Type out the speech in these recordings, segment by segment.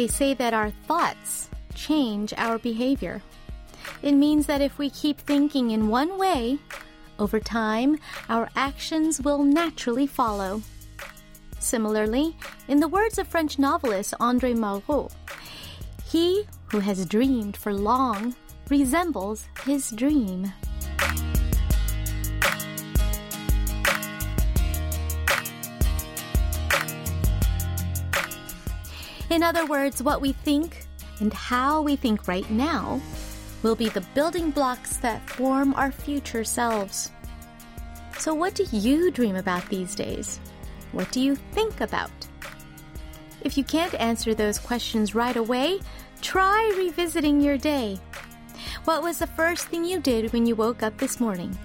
They say that our thoughts change our behavior. It means that if we keep thinking in one way, over time, our actions will naturally follow. Similarly, in the words of French novelist André Maurois, he who has dreamed for long resembles his dream. In other words, what we think and how we think right now will be the building blocks that form our future selves. So what do you dream about these days? What do you think about? If you can't answer those questions right away, try revisiting your day. What was the first thing you did when you woke up this morning?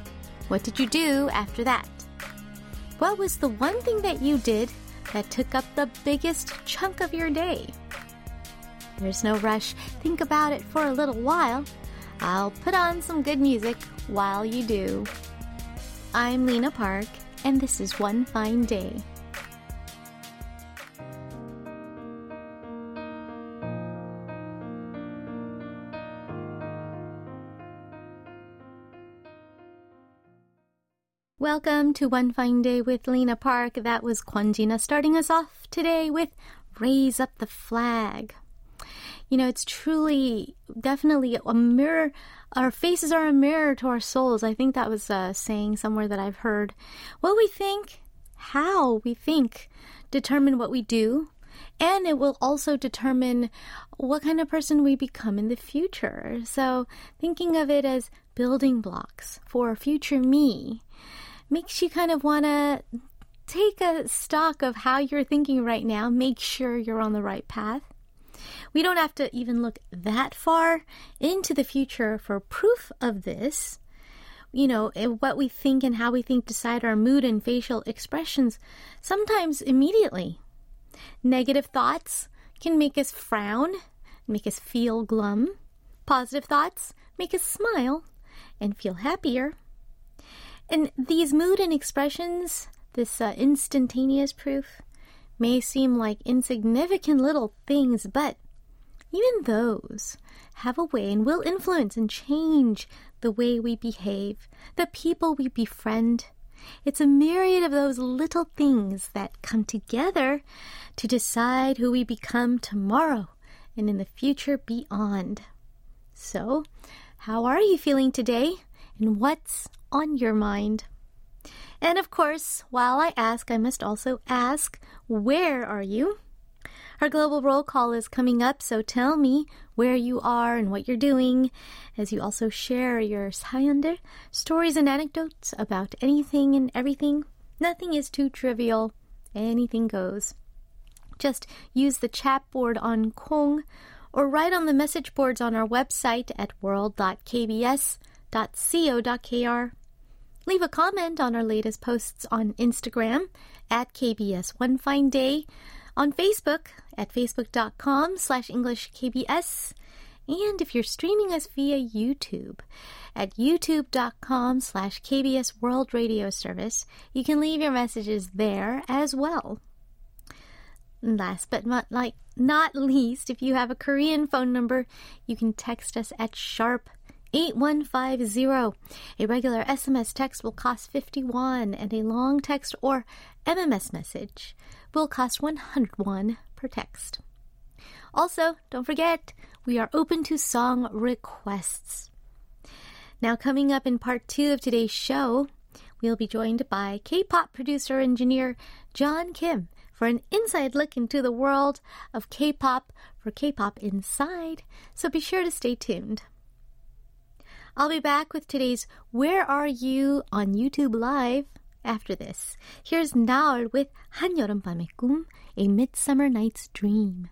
What did you do after that? What was the one thing that you did that took up the biggest chunk of your day? There's no rush. Think about it for a little while. I'll put on some good music while you do. I'm Lena Park, and this is One Fine Day. Welcome to One Fine Day with Lena Park. That was Kwon Jina starting us off today with Raise Up the Flag. You know, it's truly, definitely a mirror. Our faces are a mirror to our souls. I think that was a saying somewhere that I've heard. What we think, how we think, determine what we do. And it will also determine what kind of person we become in the future. So thinking of it as building blocks for future me makes you kind of want to take a stock of how you're thinking right now. Make sure you're on the right path. We don't have to even look that far into the future for proof of this. You know, what we think and how we think decide our mood and facial expressions, sometimes immediately. Negative thoughts can make us frown, make us feel glum. Positive thoughts make us smile and feel happier. And these mood and expressions, this instantaneous proof, may seem like insignificant little things, but even those have a way and will influence and change the way we behave, the people we befriend. It's a myriad of those little things that come together to decide who we become tomorrow and in the future beyond. So, how are you feeling today, and what's on your mind? And of course, while I ask, I must also ask, where are you? Our global roll call is coming up, so tell me where you are and what you're doing, as you also share your 사연들, stories and anecdotes about anything and everything. Nothing is too trivial. Anything goes. Just use the chat board on Kong or write on the message boards on our website at world.kbs.co.kr. Leave a comment on our latest posts on Instagram at KBS One Fine Day, on Facebook at facebook.com/EnglishKBS, and if you're streaming us via YouTube at youtube.com/KBS World Radio Service, you can leave your messages there as well. Last but not least, if you have a Korean phone number, you can text us at sharp 8150. A regular SMS text will cost 51, and a long text or MMS message will cost 101 per text. Also, don't forget, we are open to song requests. Now, coming up in part 2 of today's show, we'll be joined by K-pop producer engineer John Kim for an inside look into the world of K-pop for K-pop Inside, so be sure to stay tuned. I'll be back with today's Where Are You on YouTube Live after this. Here's Naol with 한여름밤의 꿈, A Midsummer Night's Dream.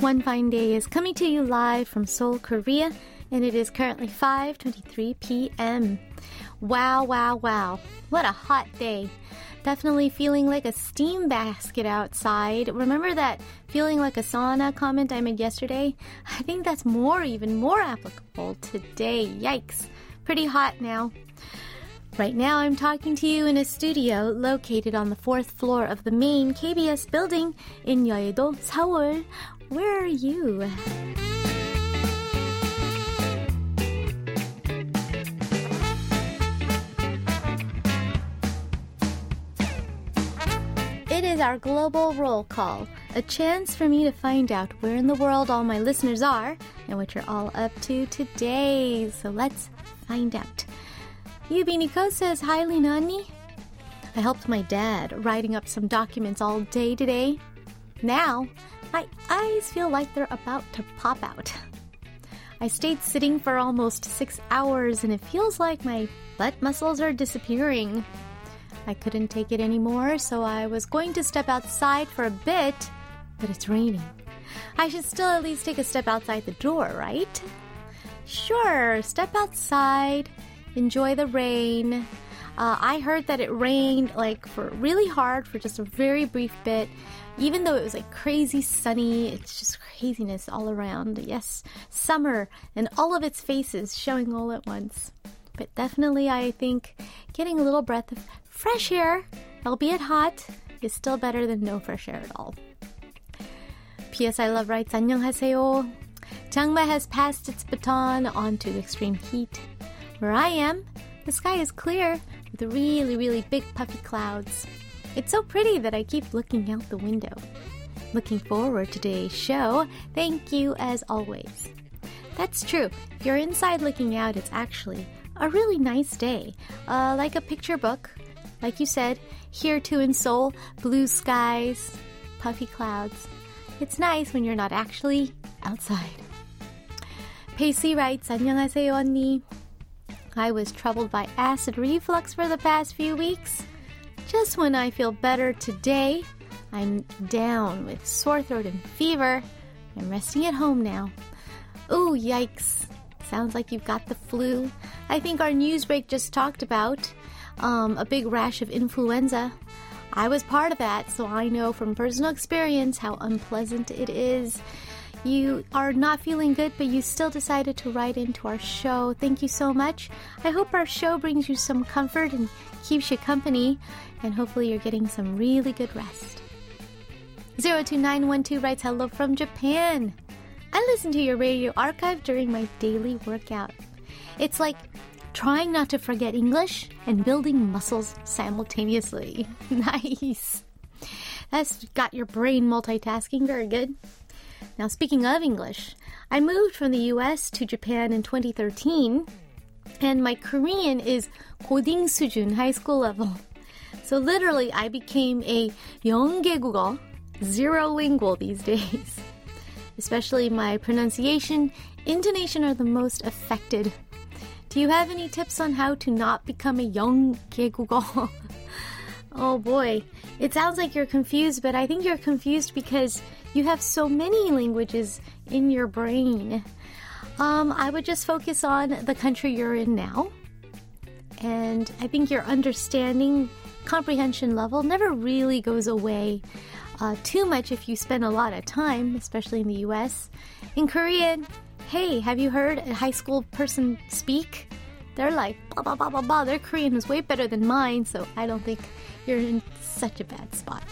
One Fine Day is coming to you live from Seoul, Korea, and it is currently 5:23 p.m. Wow, wow, wow. What a hot day. Definitely feeling like a steam basket outside. Remember that feeling like a sauna comment I made yesterday? I think that's even more applicable today. Yikes. Pretty hot now. Right now I'm talking to you in a studio located on the 4th floor of the main KBS building in Yeouido, Seoul. Where are you? It is our global roll call, a chance for me to find out where in the world all my listeners are and what you're all up to today. So let's find out. Yubi Nico says, hi, Lena Annie. I helped my dad writing up some documents all day today. Now, my eyes feel like they're about to pop out. I stayed sitting for almost 6 hours and it feels like my butt muscles are disappearing. I couldn't take it anymore, so I was going to step outside for a bit, but it's raining. I should still at least take a step outside the door, right? Sure, step outside, enjoy the rain. I heard that it rained for really hard for just a very brief bit. Even though it was crazy sunny, it's just craziness all around. Yes, summer and all of its faces showing all at once. But definitely, I think getting a little breath of fresh air, albeit hot, is still better than no fresh air at all. P.S. I Love writes, 안녕하세요. Changma has passed its baton on to extreme heat. Where I am, the sky is clear with really, really big puffy clouds. It's so pretty that I keep looking out the window. Looking forward to today's show. Thank you as always. That's true. If you're inside looking out, it's actually a really nice day. Like a picture book. Like you said, here too in Seoul, blue skies, puffy clouds. It's nice when you're not actually outside. Pacey writes, 안녕하세요, 언니. I was troubled by acid reflux for the past few weeks. Just when I feel better today, I'm down with sore throat and fever. I'm resting at home now. Oh, yikes. Sounds like you've got the flu. I think our news break just talked about a big rash of influenza. I was part of that, so I know from personal experience how unpleasant it is. You are not feeling good, but you still decided to write into our show. Thank you so much. I hope our show brings you some comfort and keeps you company, and hopefully you're getting some really good rest. 02912 writes, hello from Japan. I listen to your radio archive during my daily workout. It's like trying not to forget English and building muscles simultaneously. Nice. That's got your brain multitasking. Very good. Now, speaking of English, I moved from the U.S. to Japan in 2013, and my Korean is 고딩 수준, high school level. So literally, I became a 영계국어, zero lingual these days. Especially my pronunciation, intonation are the most affected. Do you have any tips on how to not become a 영계국어? Oh boy, it sounds like you're confused, but I think you're confused because you have so many languages in your brain. I would just focus on the country you're in now. And I think your understanding, comprehension level never really goes away. Too much if you spend a lot of time, especially in the U.S. In Korean, hey, have you heard a high school person speak? They're like, blah, blah, blah, blah, blah. Their Korean was way better than mine, so I don't think you're in such a bad spot.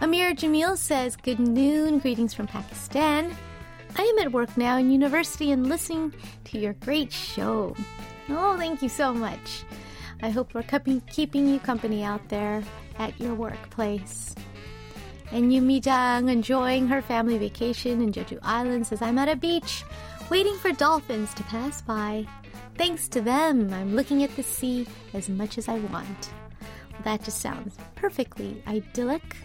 Amir Jamil says, good noon, greetings from Pakistan. I am at work now in university and listening to your great show. Oh, thank you so much. I hope we're keeping you company out there at your workplace. And Yumi Jang, enjoying her family vacation in Jeju Island, says, I'm at a beach, waiting for dolphins to pass by. Thanks to them, I'm looking at the sea as much as I want. Well, that just sounds perfectly idyllic.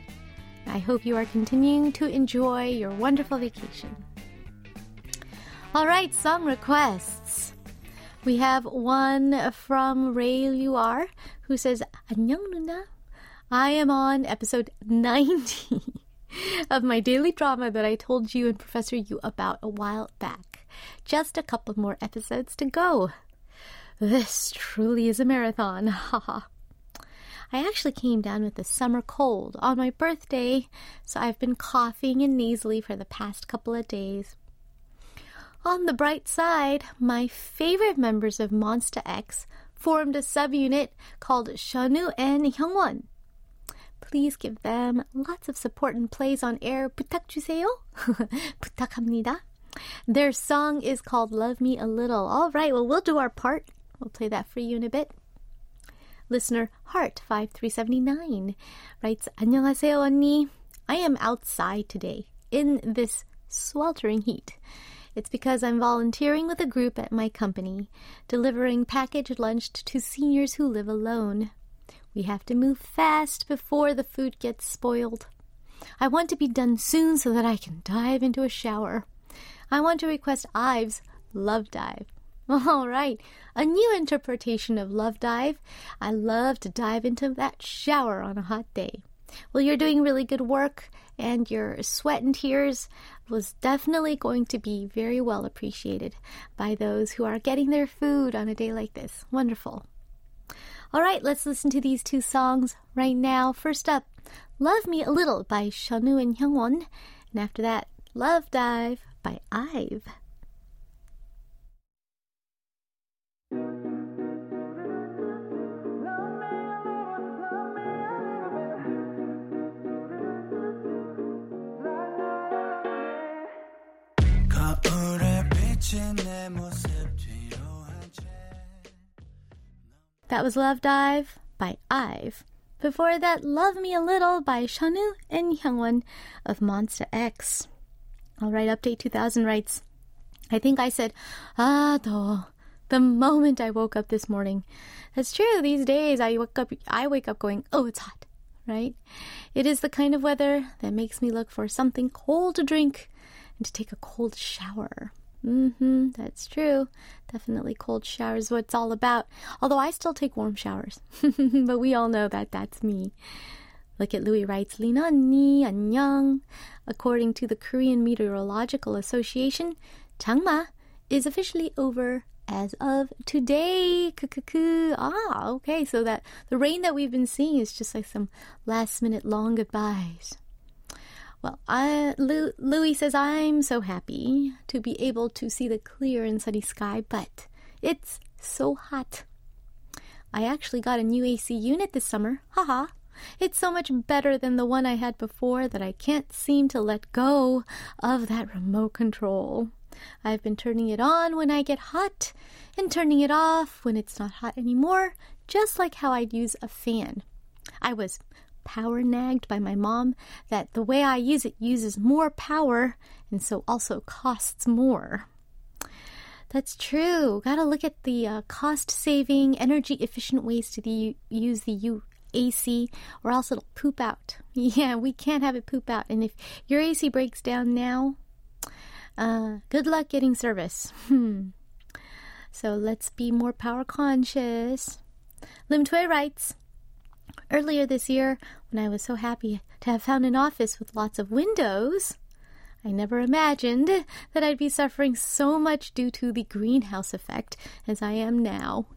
I hope you are continuing to enjoy your wonderful vacation. All right, song requests. We have one from Ray Luar, who says, 안녕, 누나. I am on episode 90 of my daily drama that I told you and Professor Yu about a while back. Just a couple more episodes to go. This truly is a marathon, haha. I actually came down with a summer cold on my birthday, so I've been coughing and nasally for the past couple of days. On the bright side, my favorite members of Monsta X formed a subunit called Shownu and Hyungwon. Please give them lots of support and plays on air. 부탁주세요. 부탁합니다. Their song is called Love Me A Little. All right, well, we'll do our part. We'll play that for you in a bit. Listener Heart5379 writes, 안녕하세요, 언니. I am outside today in this sweltering heat. It's because I'm volunteering with a group at my company, delivering packaged lunch to seniors who live alone. We have to move fast before the food gets spoiled. I want to be done soon so that I can dive into a shower. I want to request IVE's Love Dive. All right, a new interpretation of Love Dive. I love to dive into that shower on a hot day. Well, you're doing really good work, and your sweat and tears was definitely going to be very well appreciated by those who are getting their food on a day like this. Wonderful. All right, let's listen to these two songs right now. First up, Love Me A Little by Shownu and Hyungwon, and after that, Love Dive by IVE. That was Love Dive by IVE. Before that, Love Me A Little by Shownu and Hyungwon of Monsta X. All right, Update 2000 writes, I think I said, 더워, the moment I woke up this morning. That's true. These days I wake up going, oh, it's hot, right? It is the kind of weather that makes me look for something cold to drink and to take a cold shower. That's true. Definitely cold showers is what it's all about. Although I still take warm showers. But we all know that that's me. Look at Louis writes, Lena 언니, 안녕. According to the Korean Meteorological Association, 장마 is officially over as of today. Ah, okay. So that the rain that we've been seeing is just like some last-minute long goodbyes. Well, Louis says, I'm so happy to be able to see the clear and sunny sky, but it's so hot. I actually got a new AC unit this summer. Haha. It's so much better than the one I had before that I can't seem to let go of that remote control. I've been turning it on when I get hot and turning it off when it's not hot anymore, just like how I'd use a fan. I was power nagged by my mom that the way I use it uses more power and so also costs more. That's true. Gotta look at the cost-saving, energy-efficient ways to use the AC or else it'll poop out. Yeah, we can't have it poop out. And if your AC breaks down now, good luck getting service. So let's be more power conscious. Lim Tui writes, earlier this year, when I was so happy to have found an office with lots of windows, I never imagined that I'd be suffering so much due to the greenhouse effect as I am now.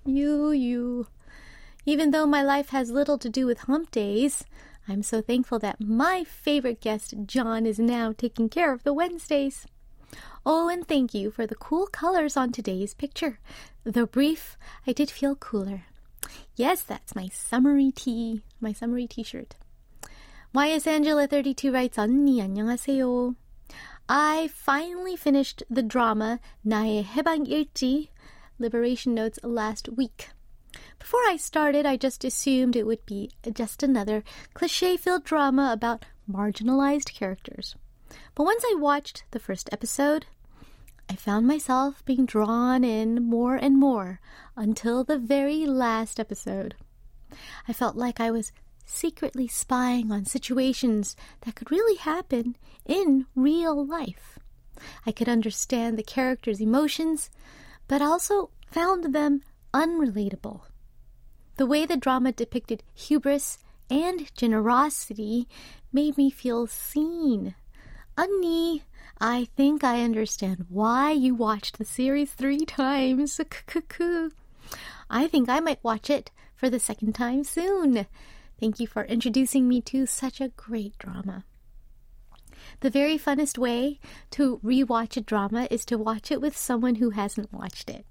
Even though my life has little to do with hump days, I'm so thankful that my favorite guest, John, is now taking care of the Wednesdays. Oh, and thank you for the cool colors on today's picture. Though brief, I did feel cooler. Yes, that's my summery tea, my summery t-shirt. YS Angela 32 writes, 언니, 안녕하세요. I finally finished the drama 나의 해방일지 Liberation Notes last week. Before I started, I just assumed it would be just another cliché-filled drama about marginalized characters. But once I watched the first episode, I found myself being drawn in more and more until the very last episode. I felt like I was secretly spying on situations that could really happen in real life. I could understand the characters' emotions, but also found them unrelatable. The way the drama depicted hubris and generosity made me feel seen. Annie, I think I understand why you watched the series 3 times. I think I might watch it for the 2nd time soon. Thank you for introducing me to such a great drama. The very funnest way to rewatch a drama is to watch it with someone who hasn't watched it,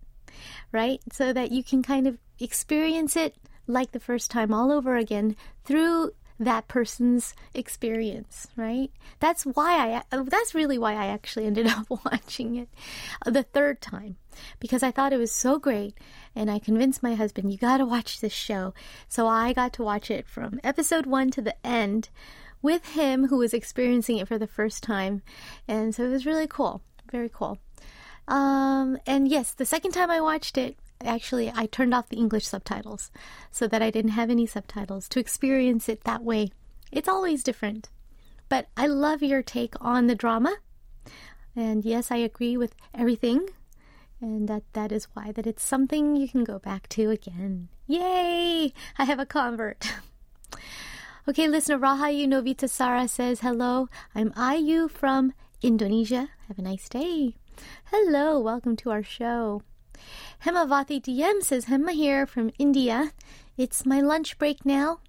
right? So that you can kind of experience it like the first time all over again through that person's experience, right? That's really why I actually ended up watching it the 3rd time, because I thought it was so great, and I convinced my husband, you gotta watch this show. So I got to watch it from episode 1 to the end with him, who was experiencing it for the first time. And so it was really cool, very cool. And yes, the 2nd time I watched it, actually, I turned off the English subtitles so that I didn't have any subtitles to experience it that way. It's always different. But I love your take on the drama. And yes, I agree with everything. And that is why that it's something you can go back to again. Yay! I have a convert. Okay, listener Rahayu Novita Sara says, hello, I'm Ayu from Indonesia. Have a nice day. Hello, welcome to our show. Hemavati DM says, Hema here from India. It's my lunch break now.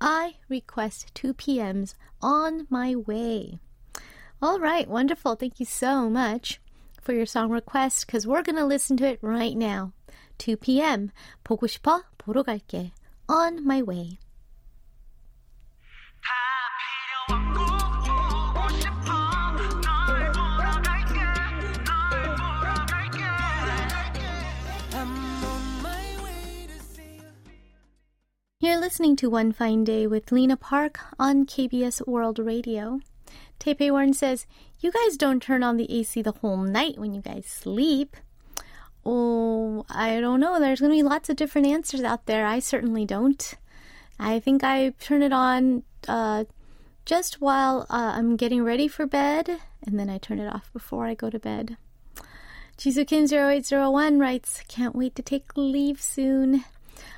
I request 2 PMs on my way. All right, wonderful. Thank you so much for your song request, because we're going to listen to it right now. 2 p.m. 보고 싶어, 보러 갈게. On my way. You're listening to One Fine Day with Lena Park on KBS World Radio. Taipei Warren says, you guys don't turn on the AC the whole night when you guys sleep. Oh, I don't know. There's going to be lots of different answers out there. I certainly don't. I think I turn it on just while I'm getting ready for bed, and then I turn it off before I go to bed. Jisoo Kim 0801 writes, can't wait to take leave soon.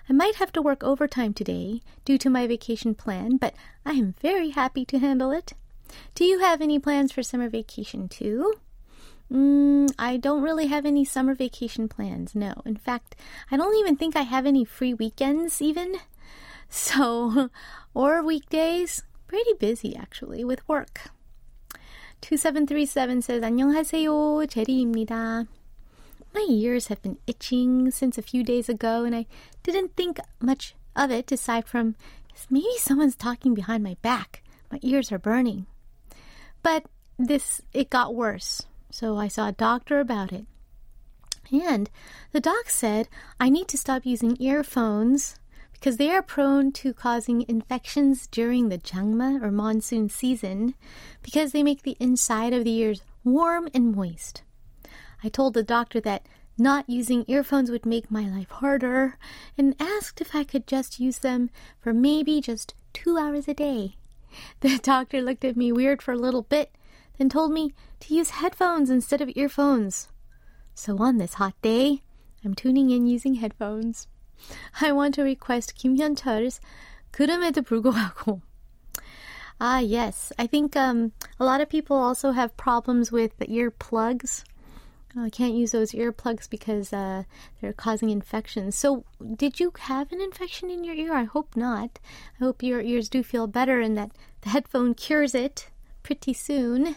I might have to work overtime today due to my vacation plan, but I am very happy to handle it. Do you have any plans for summer vacation too? I don't really have any summer vacation plans, no. In fact, I don't even think I have any free weekends even. So, or weekdays. Pretty busy actually with work. 2737 says, 안녕하세요, 제리입니다. My ears have been itching since a few days ago, and I didn't think much of it aside from maybe someone's talking behind my back. My ears are burning. But it got worse, so I saw a doctor about it. And the doc said I need to stop using earphones because they are prone to causing infections during the Changma or monsoon season because they make the inside of the ears warm and moist. I told the doctor that not using earphones would make my life harder and asked if I could just use them for maybe just 2 hours a day. The doctor looked at me weird for a little bit, then told me to use headphones instead of earphones. So on this hot day, I'm tuning in using headphones. I want to request Kim Hyun-cheol's 그럼에도 불구하고. Ah, yes. I think a lot of people also have problems with the earplugs. I can't use those earplugs because they're causing infections. So did you have an infection in your ear? I hope not. I hope your ears do feel better and that the headphone cures it pretty soon.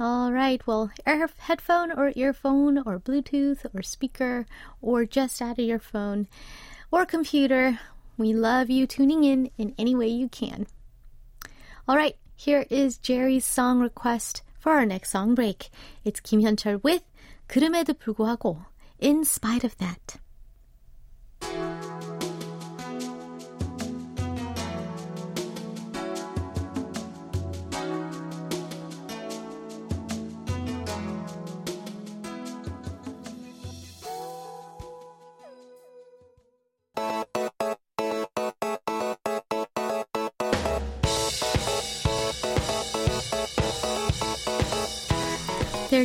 All right, well, headphone or earphone or Bluetooth or speaker or just out of your phone or computer, we love you tuning in any way you can. All right, here is Jerry's song request for our next song break. It's Kim Hyun-cheol with 그럼에도 불구하고, in spite of that. They're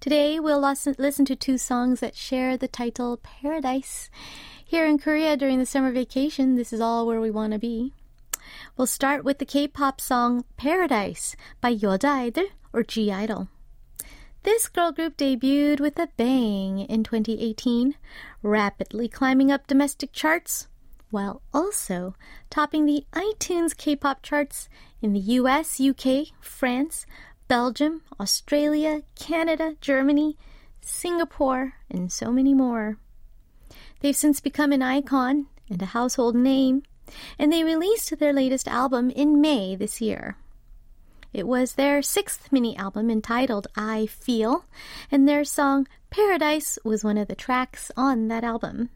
Today we'll listen to two songs that share the title Paradise. Here in Korea during the summer vacation, this is all where we want to be. We'll start with the K-pop song Paradise by Yeouido or G-idle. This girl group debuted with a bang in 2018, rapidly climbing up domestic charts while also topping the iTunes K-pop charts in the US, UK, France, Belgium, Australia, Canada, Germany, Singapore, and so many more. They've since become an icon and a household name, and they released their latest album in May this year. It was their 6th mini-album entitled I Feel, and their song Paradise was one of the tracks on that album.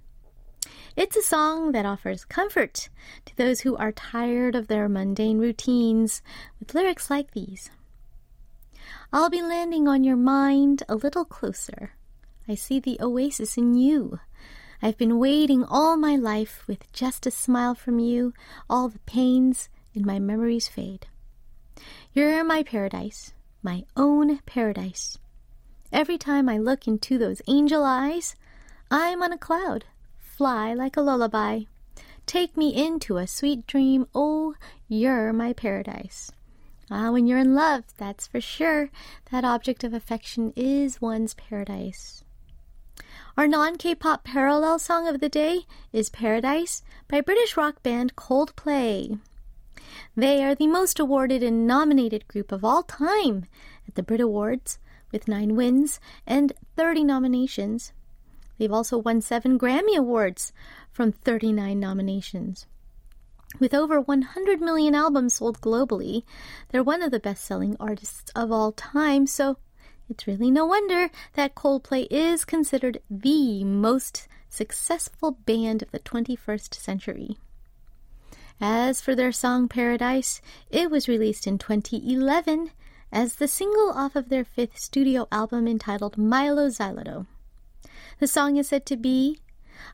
It's a song that offers comfort to those who are tired of their mundane routines, with lyrics like these. I'll be landing on your mind a little closer. I see the oasis in you. I've been waiting all my life with just a smile from you. All the pains in my memories fade. You're my paradise, my own paradise. Every time I look into those angel eyes, I'm on a cloud, fly like a lullaby. Take me into a sweet dream, oh, you're my paradise. Ah, when you're in love, that's for sure. That object of affection is one's paradise. Our non-K-pop parallel song of the day is Paradise by British rock band Coldplay. They are the most awarded and nominated group of all time at the Brit Awards, with 9 wins and 30 nominations. They've also won 7 Grammy Awards from 39 nominations. With over 100 million albums sold globally, they're one of the best-selling artists of all time, so it's really no wonder that Coldplay is considered the most successful band of the 21st century. As for their song Paradise, it was released in 2011 as the single off of their 5th studio album entitled Milo Xyloto. The song is said to be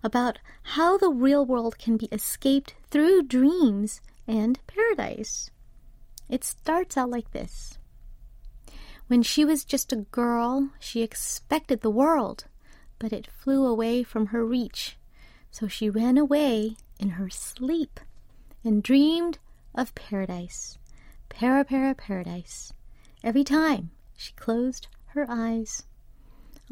about how the real world can be escaped through dreams and paradise. It starts out like this. When she was just a girl, she expected the world, but it flew away from her reach. So she ran away in her sleep and dreamed of paradise, paradise, every time she closed her eyes.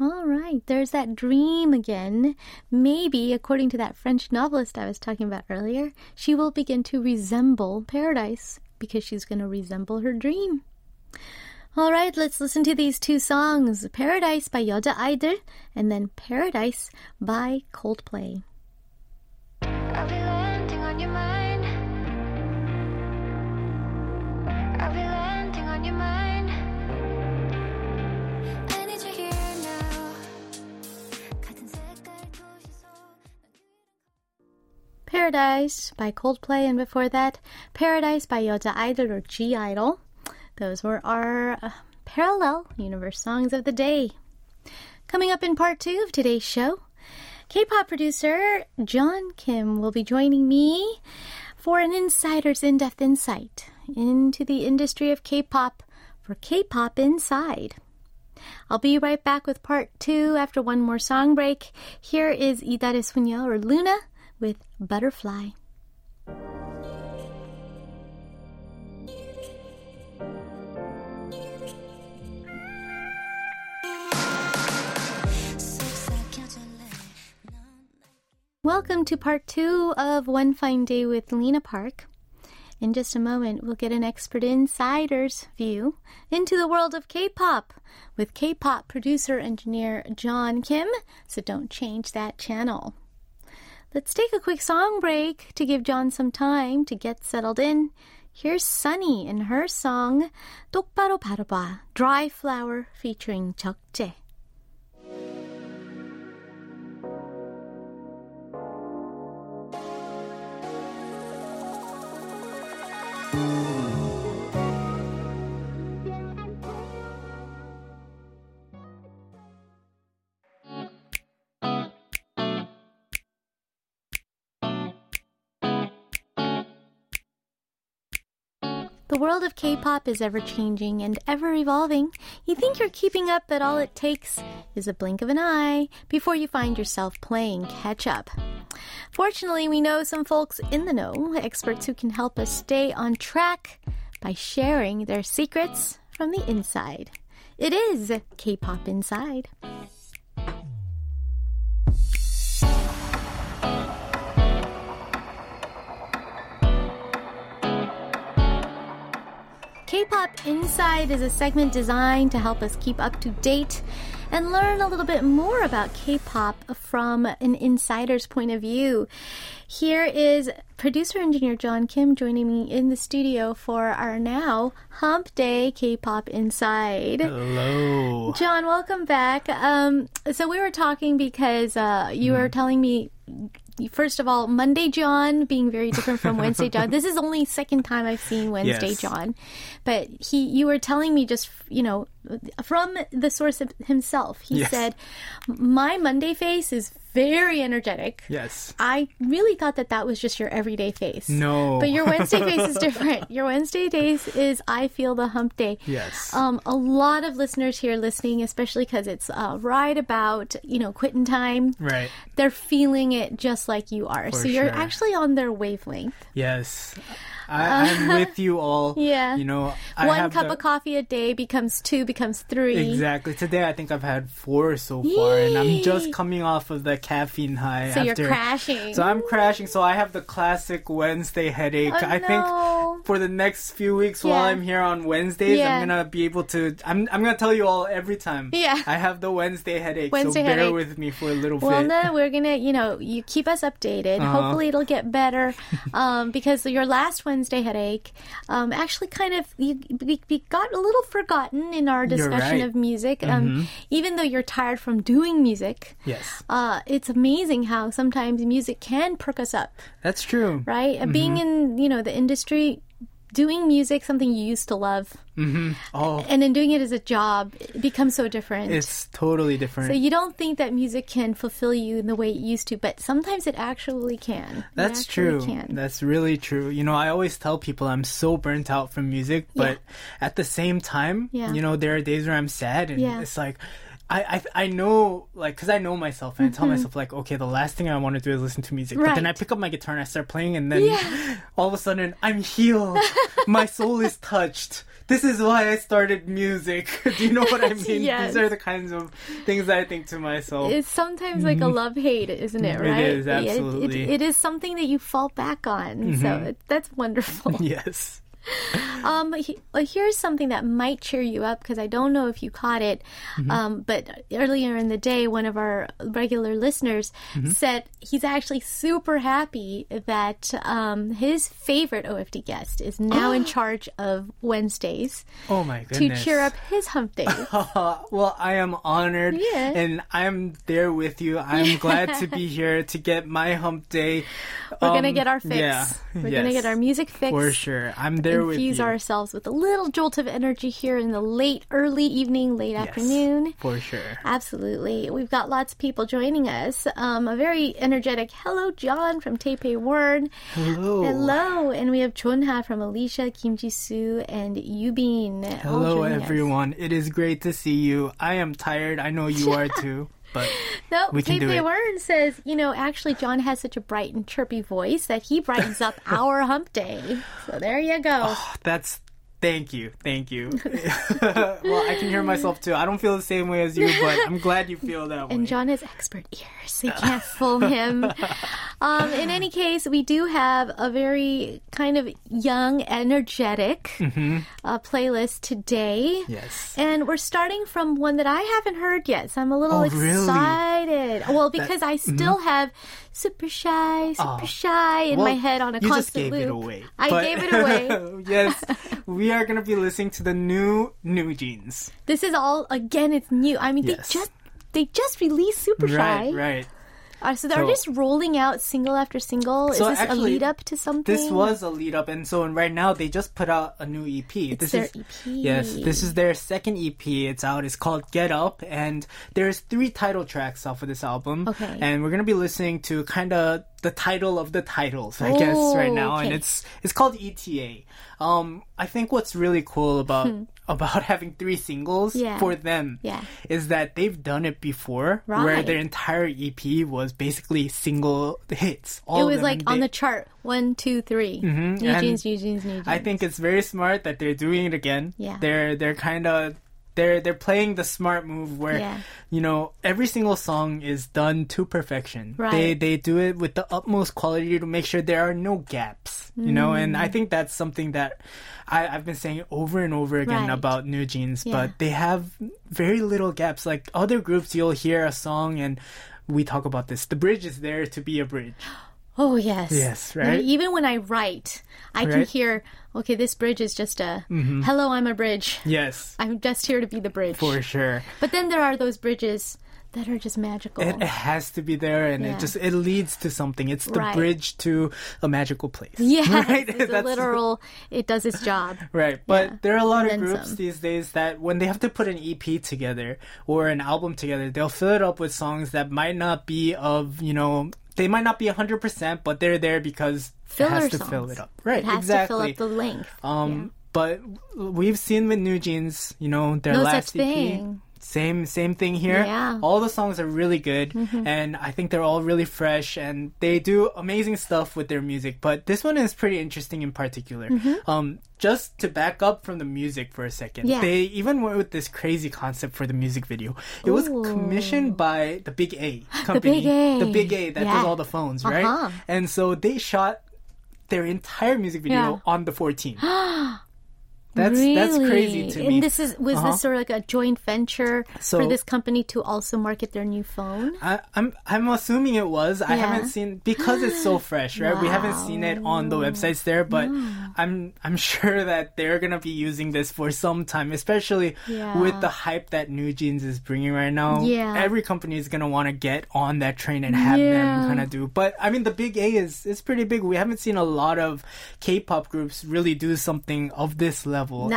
All right, there's that dream again. Maybe, according to that French novelist I was talking about earlier, she will begin to resemble paradise because she's going to resemble her dream. All right, let's listen to these two songs, Paradise by Yeouido and then Paradise by Coldplay. I'll be landing on your mind. Paradise by Coldplay, and before that, Paradise by Yeouido or G-idle. Those were our Parallel Universe songs of the day. Coming up in part 2 of today's show, K-pop producer John Kim will be joining me for an insider's in-depth insight into the industry of K-pop for K-pop Inside. I'll be right back with part 2 after one more song break. Here is Idare Sunyo or Luna with Butterfly. Welcome to part 2 of One Fine Day with Lena Park. In just a moment, we'll get an expert insider's view into the world of K-pop with K-pop producer engineer John Kim, so don't change that channel. Let's take a quick song break to give John some time to get settled in. Here's Sunny in her song, 똑바로 바라봐, Dry Flower featuring 적재. The world of K-pop is ever-changing and ever-evolving. You think you're keeping up, but all it takes is a blink of an eye before you find yourself playing catch-up. Fortunately, we know some folks in the know, experts who can help us stay on track by sharing their secrets from the inside. It is K-Pop Inside. K-Pop Inside is a segment designed to help us keep up to date and learn a little bit more about K-pop from an insider's point of view. Here is producer engineer John Kim joining me in the studio for our now Hump Day K-Pop Inside. Hello. John, welcome back. So we were talking because you were telling me, first of all, Monday John being very different from Wednesday John. This is only second time I've seen Wednesday John. But you were telling me just, from the source of himself, he said, my Monday face is very energetic. Yes. I really thought that was just your everyday face. No. But your Wednesday face is different. Your Wednesday face is I feel the hump day. Yes. A lot of listeners here listening, especially because it's right about, quitting time. Right. They're feeling it just like you are. For you're actually on their wavelength. Yes. I'm with you all. Yeah. One cup of coffee a day becomes two, becomes three. Exactly. Today, I think I've had four so far, and I'm just coming off of the caffeine high. So you're crashing. So I'm crashing. So I have the classic Wednesday headache. Oh, I think for the next few weeks while I'm here on Wednesdays, I'm going to be able to... I'm going to tell you all every time. Yeah. I have the Wednesday headache, bear with me for a little bit. Well, no, we're going to, you keep us updated. Uh-huh. Hopefully, it'll get better because your last Wednesday headache actually kind of we got a little forgotten in our discussion of music. Even though you're tired from doing music, it's amazing how sometimes music can perk us up. That's true, right? Mm-hmm. Being in the industry, doing music, something you used to love, and then doing it as a job, it becomes so different. It's totally different. So you don't think that music can fulfill you in the way it used to, but sometimes it actually can. That's true. That's really true. I always tell people I'm so burnt out from music, but at the same time, there are days where I'm sad, and it's like... I know, because I know myself, and I tell myself, okay, the last thing I want to do is listen to music. Right. But then I pick up my guitar and I start playing, and then all of a sudden, I'm healed. My soul is touched. This is why I started music. Do you know what I mean? Yes. These are the kinds of things that I think to myself. It's sometimes like a love-hate, isn't it, right? It is, absolutely. It is something that you fall back on, so that's wonderful. Yes. Here's something that might cheer you up, because I don't know if you caught it, but earlier in the day, one of our regular listeners said he's actually super happy that his favorite OFD guest is now in charge of Wednesdays. Oh my goodness. To cheer up his hump day. Well, I am honored, and I'm there with you. I'm glad to be here to get my hump day. We're going to get our fix. Yeah. We're going to get our music fix. For sure. I'm there. Infuse ourselves with a little jolt of energy here in the early evening, late afternoon. For sure. Absolutely. We've got lots of people joining us. A very energetic hello, John from Taipei Word. Hello. Hello. And we have Chunha from Alicia, Kim Jisoo, and Yubin. Hello, everyone. It is great to see you. I am tired. I know you are too. But no, Taipei Warren says, actually, John has such a bright and chirpy voice that he brightens up our hump day. So there you go. Oh, thank you. Well, I can hear myself too. I don't feel the same way as you, but I'm glad you feel that way. And John has expert ears, so you can't fool him. In any case, we do have a very kind of young, energetic playlist today. Yes. And we're starting from one that I haven't heard yet, so I'm a little excited. Really? Well, because I still have Super Shy in my head on a constant loop. You just gave it away. I gave it away. Yes. We are going to be listening to the New Jeans. This is all, again, it's new. I mean, they just released Super Shy. Right. So they're just rolling out single after single. So is this actually a lead up to something? This was a lead up, and so right now they just put out a new EP. This is their EP. Yes, this is their second EP. It's out. It's called Get Up, and there's 3 title tracks off of this album. Okay. And we're gonna be listening to kind of the title of the titles, I guess, right now, and it's called ETA. I think what's really cool about having 3 singles for them is that they've done it before, where their entire EP was basically single hits. All it was like on the chart, 1, 2, 3. Mm-hmm. New Jeans. I think it's very smart that they're doing it again. Yeah. They're kind of. They're playing the smart move where, you know, every single song is done to perfection. Right. They do it with the utmost quality to make sure there are no gaps, you know. And I think that's something that I've been saying over and over again about New Jeans, but they have very little gaps. Like other groups, you'll hear a song and we talk about this. The bridge is there to be a bridge. Oh, yes. Yes, right? And even when I write, I can hear, okay, this bridge is just a, hello, I'm a bridge. Yes. I'm just here to be the bridge. For sure. But then there are those bridges that are just magical. It has to be there, and it leads to something. It's the bridge to a magical place. Yeah, right? It's a literal, it does its job. Right, but there are a lot of groups these days that when they have to put an EP together or an album together, they'll fill it up with songs that might not be of, you know, they might not be 100%, but they're there because it has to fill it up. Right, exactly. It has to fill up the length. But we've seen with New Jeans, you know, their last EP. Same thing here. Yeah. All the songs are really good, and I think they're all really fresh, and they do amazing stuff with their music. But this one is pretty interesting in particular. Just to back up from the music for a second, they even went with this crazy concept for the music video. It was commissioned by the Big A company. The Big A that does all the phones, right? And so they shot their entire music video on the 14th. That's crazy to me. And this was this sort of like a joint venture for this company to also market their new phone? I'm assuming it was. I haven't seen, because it's so fresh, right? Wow. We haven't seen it on the websites there, but I'm sure that they're gonna be using this for some time, especially with the hype that New Jeans is bringing right now. Yeah. Every company is gonna want to get on that train and have them kind of do. But I mean, the Big A is pretty big. We haven't seen a lot of K-pop groups really do something of this level. You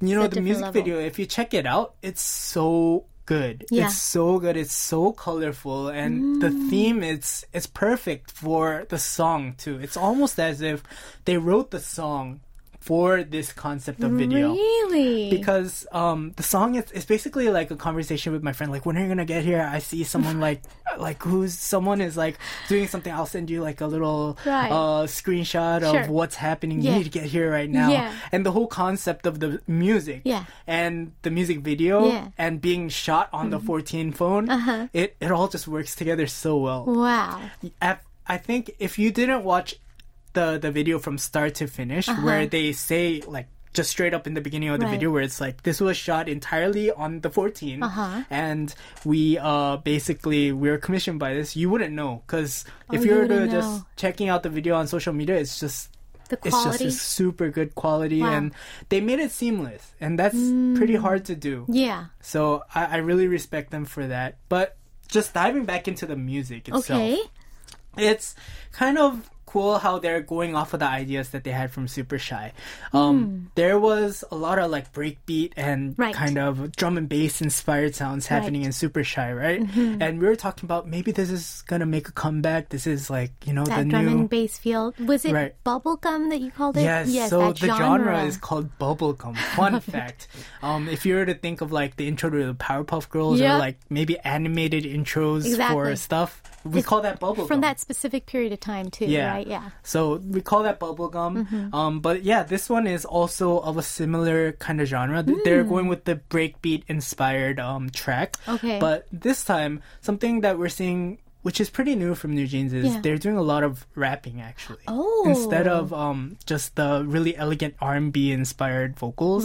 know, the music video, if you check it out, it's so good. Yeah. It's so good. It's so colorful. And the theme, it's perfect for the song, too. It's almost as if they wrote the song for this concept of video. Really? Because the song is basically like a conversation with my friend. Like, when are you going to get here? I see someone someone is like doing something. I'll send you like a little screenshot of what's happening. You need to get here right now. Yeah. And the whole concept of the music and the music video and being shot on the 14 phone, it all just works together so well. Wow. I think if you didn't watch the video from start to finish, where they say like just straight up in the beginning of the video where it's like, this was shot entirely on the 14th and we we're commissioned by this, you wouldn't know, because if you were to just checking out the video on social media, it's just the quality. It's just a super good quality, and they made it seamless, and that's pretty hard to do. So I really respect them for that. But just diving back into the music itself, it's kind of cool how they're going off of the ideas that they had from Super Shy. There was a lot of like breakbeat and kind of drum and bass inspired sounds happening in Super Shy, right? And we were talking about maybe this is gonna make a comeback. This is like, you know, that the drum and bass feel. Was it bubblegum that you called it? Yes, so the genre is called bubblegum. Fun fact. If you were to think of like the intro to the Powerpuff Girls or like maybe animated intros for stuff, we call that bubblegum. From that specific period of time too, right? Yeah. So we call that bubblegum. But yeah, this one is also of a similar kind of genre. They're going with the breakbeat inspired track. Okay. But this time, something that we're seeing, which is pretty new from New Jeans, is they're doing a lot of rapping, actually. Oh. Instead of just the really elegant R&B inspired vocals,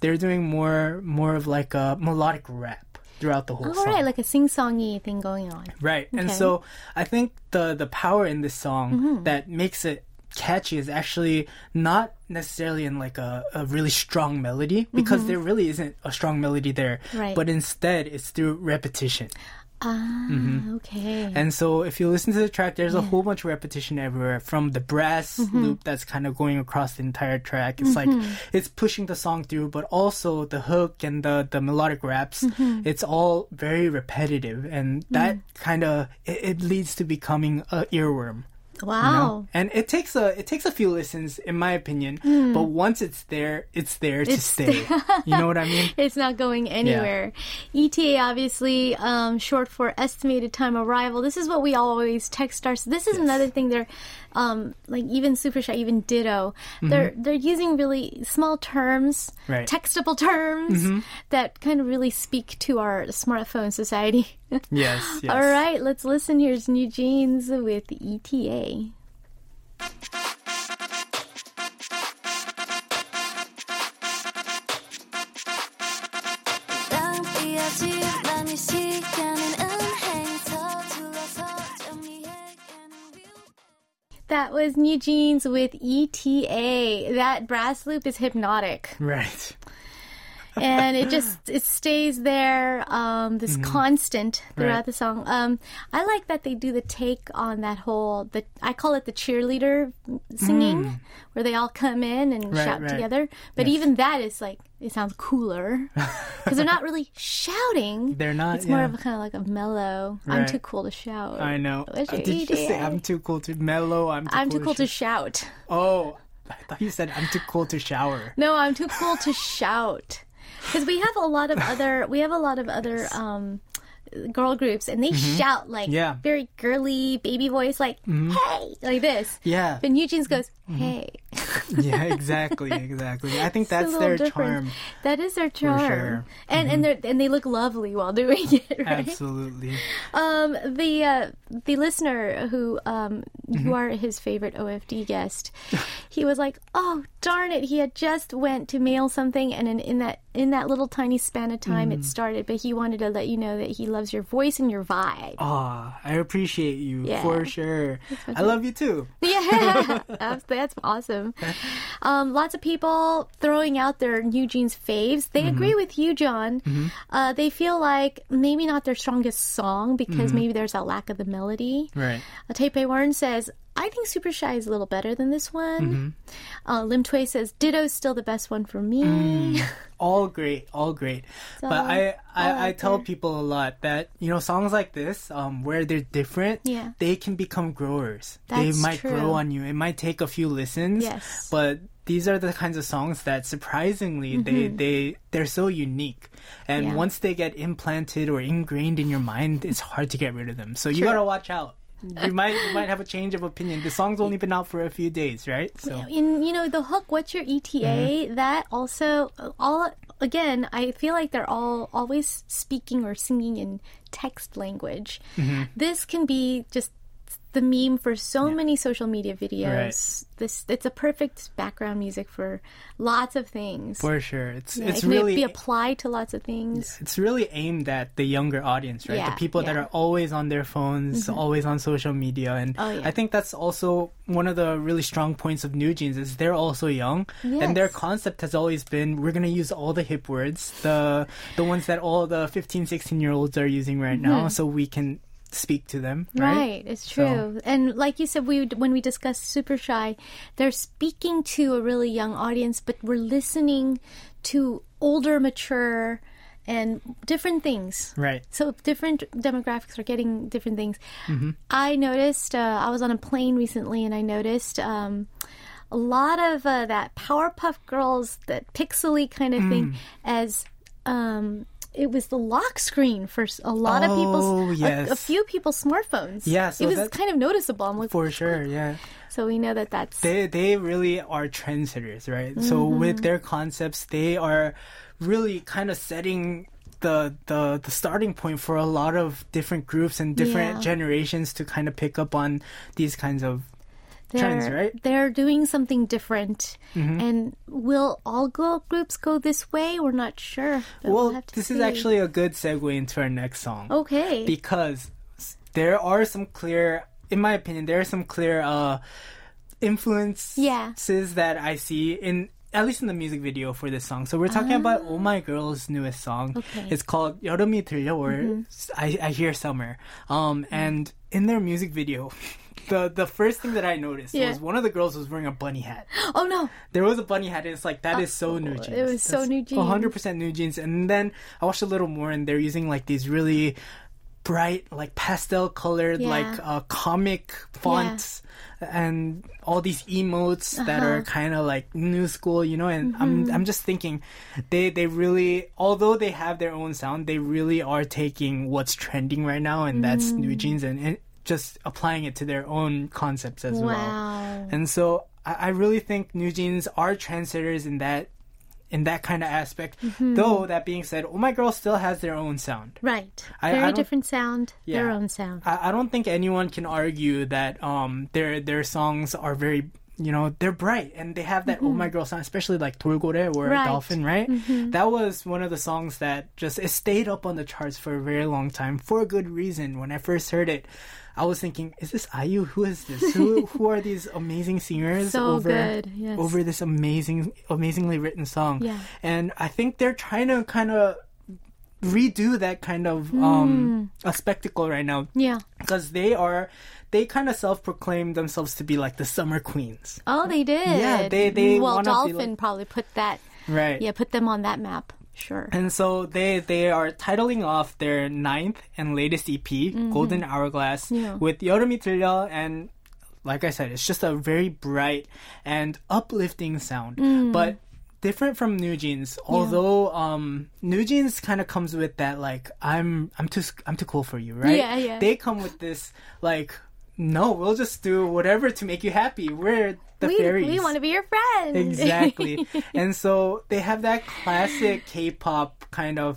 they're doing more of like a melodic rap throughout the whole song. Right, like a sing-songy thing going on. Right, okay. And so I think the power in this song that makes it catchy is actually not necessarily in like a really strong melody, because there really isn't a strong melody there, but instead it's through repetition. Ah, mm-hmm. Okay. And so if you listen to the track, there's a whole bunch of repetition everywhere, from the brass loop that's kind of going across the entire track. It's like, it's pushing the song through, but also the hook and the melodic raps, it's all very repetitive. And that kind of, it leads to becoming an earworm. Wow. You know? And it takes a few listens, in my opinion. But once it's there to stay. You know what I mean? It's not going anywhere. Yeah. ETA, obviously, short for estimated time arrival. This is what we always text ourselves. This is another thing they're, like even Super Shy, even Ditto. They're using really small terms, textable terms that kind of really speak to our smartphone society. Yes. All right, let's listen. Here's New Jeans with ETA. That was New Jeans with ETA. That brass loop is hypnotic. Right. And it stays there, this constant throughout the song. I like that they do the take on that whole, I call it the cheerleader singing, where they all come in and shout together. But even that is like, it sounds cooler. Because they're not really shouting. They're not, it's more of a kind of like a mellow, I'm too cool to shout. I know. Did you just say I'm too cool to mellow? I'm too cool to shout. Oh, I thought you said I'm too cool to shower. No, I'm too cool to shout. Because we have a lot of other girl groups, and they shout like very girly baby voice, like hey, like this. Yeah. But New Jeans goes hey. Yeah, exactly. I think that's their difference. Charm. That is their charm. For sure. And they look lovely while doing it. Right? Absolutely. The listener who you are his favorite OFD guest, he was like, oh darn it, he had just went to mail something, and in that little tiny span of time it started. But he wanted to let you know that he loves your voice and your vibe. Ah, I appreciate you for sure. I love you too. Yeah, that's awesome. Lots of people throwing out their New Jeans faves. They agree with you, John. They feel like maybe not their strongest song because maybe there's a lack of the melody. Right. Taipei Warren says, I think Super Shy is a little better than this one. Lim Tui says, Ditto's still the best one for me. All great. So, but I tell people a lot that, you know, songs like this, where they're different, they can become growers. That's true. Grow on you. It might take a few listens, but these are the kinds of songs that surprisingly they're so unique, and once they get implanted or ingrained in your mind, it's hard to get rid of them. So you gotta watch out. You might have a change of opinion. The song's only been out for a few days, right? So, and, you know, the hook, what's your ETA? That also, again, I feel like they're all always speaking or singing in text language. This can be just the meme for so many social media videos. Right. It's a perfect background music for lots of things. For sure. It can really be applied to lots of things. It's really aimed at the younger audience, right? The people that are always on their phones, always on social media. And I think that's also one of the really strong points of New Jeans is they're also young. Yes. And their concept has always been, we're going to use all the hip words, the ones that all the 15, 16-year-olds are using right now, so we can speak to them, right? It's true. So, and like you said, when we discussed Super Shy, they're speaking to a really young audience, but we're listening to older, mature, and different things. Right. So different demographics are getting different things. I noticed, I was on a plane recently, and I noticed a lot of that Powerpuff Girls, that pixely kind of thing, as it was the lock screen for a lot of people's, a few people's smartphones. Yeah, so it was kind of noticeable. I'm like, for sure, yeah. So we know that's... They really are trendsetters, right? So with their concepts, they are really kind of setting the starting point for a lot of different groups and different generations to kind of pick up on these kinds of trends, right? They're doing something different. And will all girl groups go this way? We're not sure. Well, this is actually a good segue into our next song. Okay. Because there are some clear, in my opinion, influences that I see in at least in the music video for this song. So we're talking about Oh My Girl's newest song. Okay. It's called 여름이 들려, or I Hear Summer. And in their music video, the first thing that I noticed was one of the girls was wearing a bunny hat. Oh no! There was a bunny hat, and it's like, that is so New Jeans. It was so New Jeans. 100% New Jeans. And then I watched a little more, and they're using like these really bright, like pastel colored, like comic fonts. Yeah. And all these emotes that are kind of like new school, you know. And I'm just thinking, they really, although they have their own sound, they really are taking what's trending right now, and that's New Jeans, and just applying it to their own concepts as well. And so I really think New Jeans are trendsetters in that kind of aspect. Though, that being said, Oh My Girl still has their own sound. Right. Very different sound, their own sound. I don't think anyone can argue that their songs are very, you know, they're bright, and they have that Oh My Girl sound, especially like 돌고래, or Dolphin, right? That was one of the songs that just, it stayed up on the charts for a very long time, for a good reason. When I first heard it, I was thinking, is this IU? Who is this? Who are these amazing singers over this amazingly written song? Yeah. And I think they're trying to kind of redo that kind of a spectacle right now. Yeah. Because they kind of self-proclaim themselves to be like the summer queens. Oh, they did. Yeah, they well, Dolphin be like, probably put that, right. Yeah, put them on that map. Sure. And so they are titling off their 9th and latest EP, Golden Hourglass, with 여름이 들려, and like I said, it's just a very bright and uplifting sound. But different from New Jeans, although New Jeans kind of comes with that, like, I'm too cool for you, right? Yeah, yeah. They come with this, like, no, we'll just do whatever to make you happy. We're the fairies. We want to be your friend. Exactly. And so they have that classic K-pop kind of,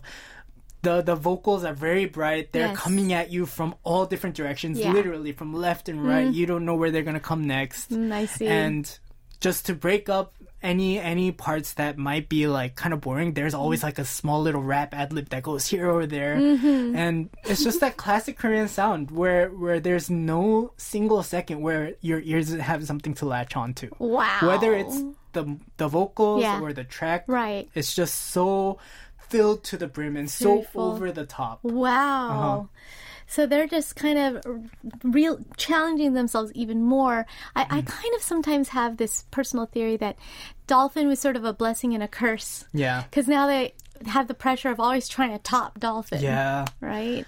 the vocals are very bright. They're coming at you from all different directions, literally from left and right. You don't know where they're going to come next. I see. And just to break up any parts that might be like kind of boring, there's always like a small little rap ad-lib that goes here or there. And it's just that classic Korean sound where there's no single second where your ears have something to latch on to. Wow. Whether it's the vocals or the track, right? It's just so filled to the brim and so over the top. Wow. So they're just kind of challenging themselves even more. I kind of sometimes have this personal theory that Dolphin was sort of a blessing and a curse. Yeah. Because now they have the pressure of always trying to top Dolphin. Yeah. Right?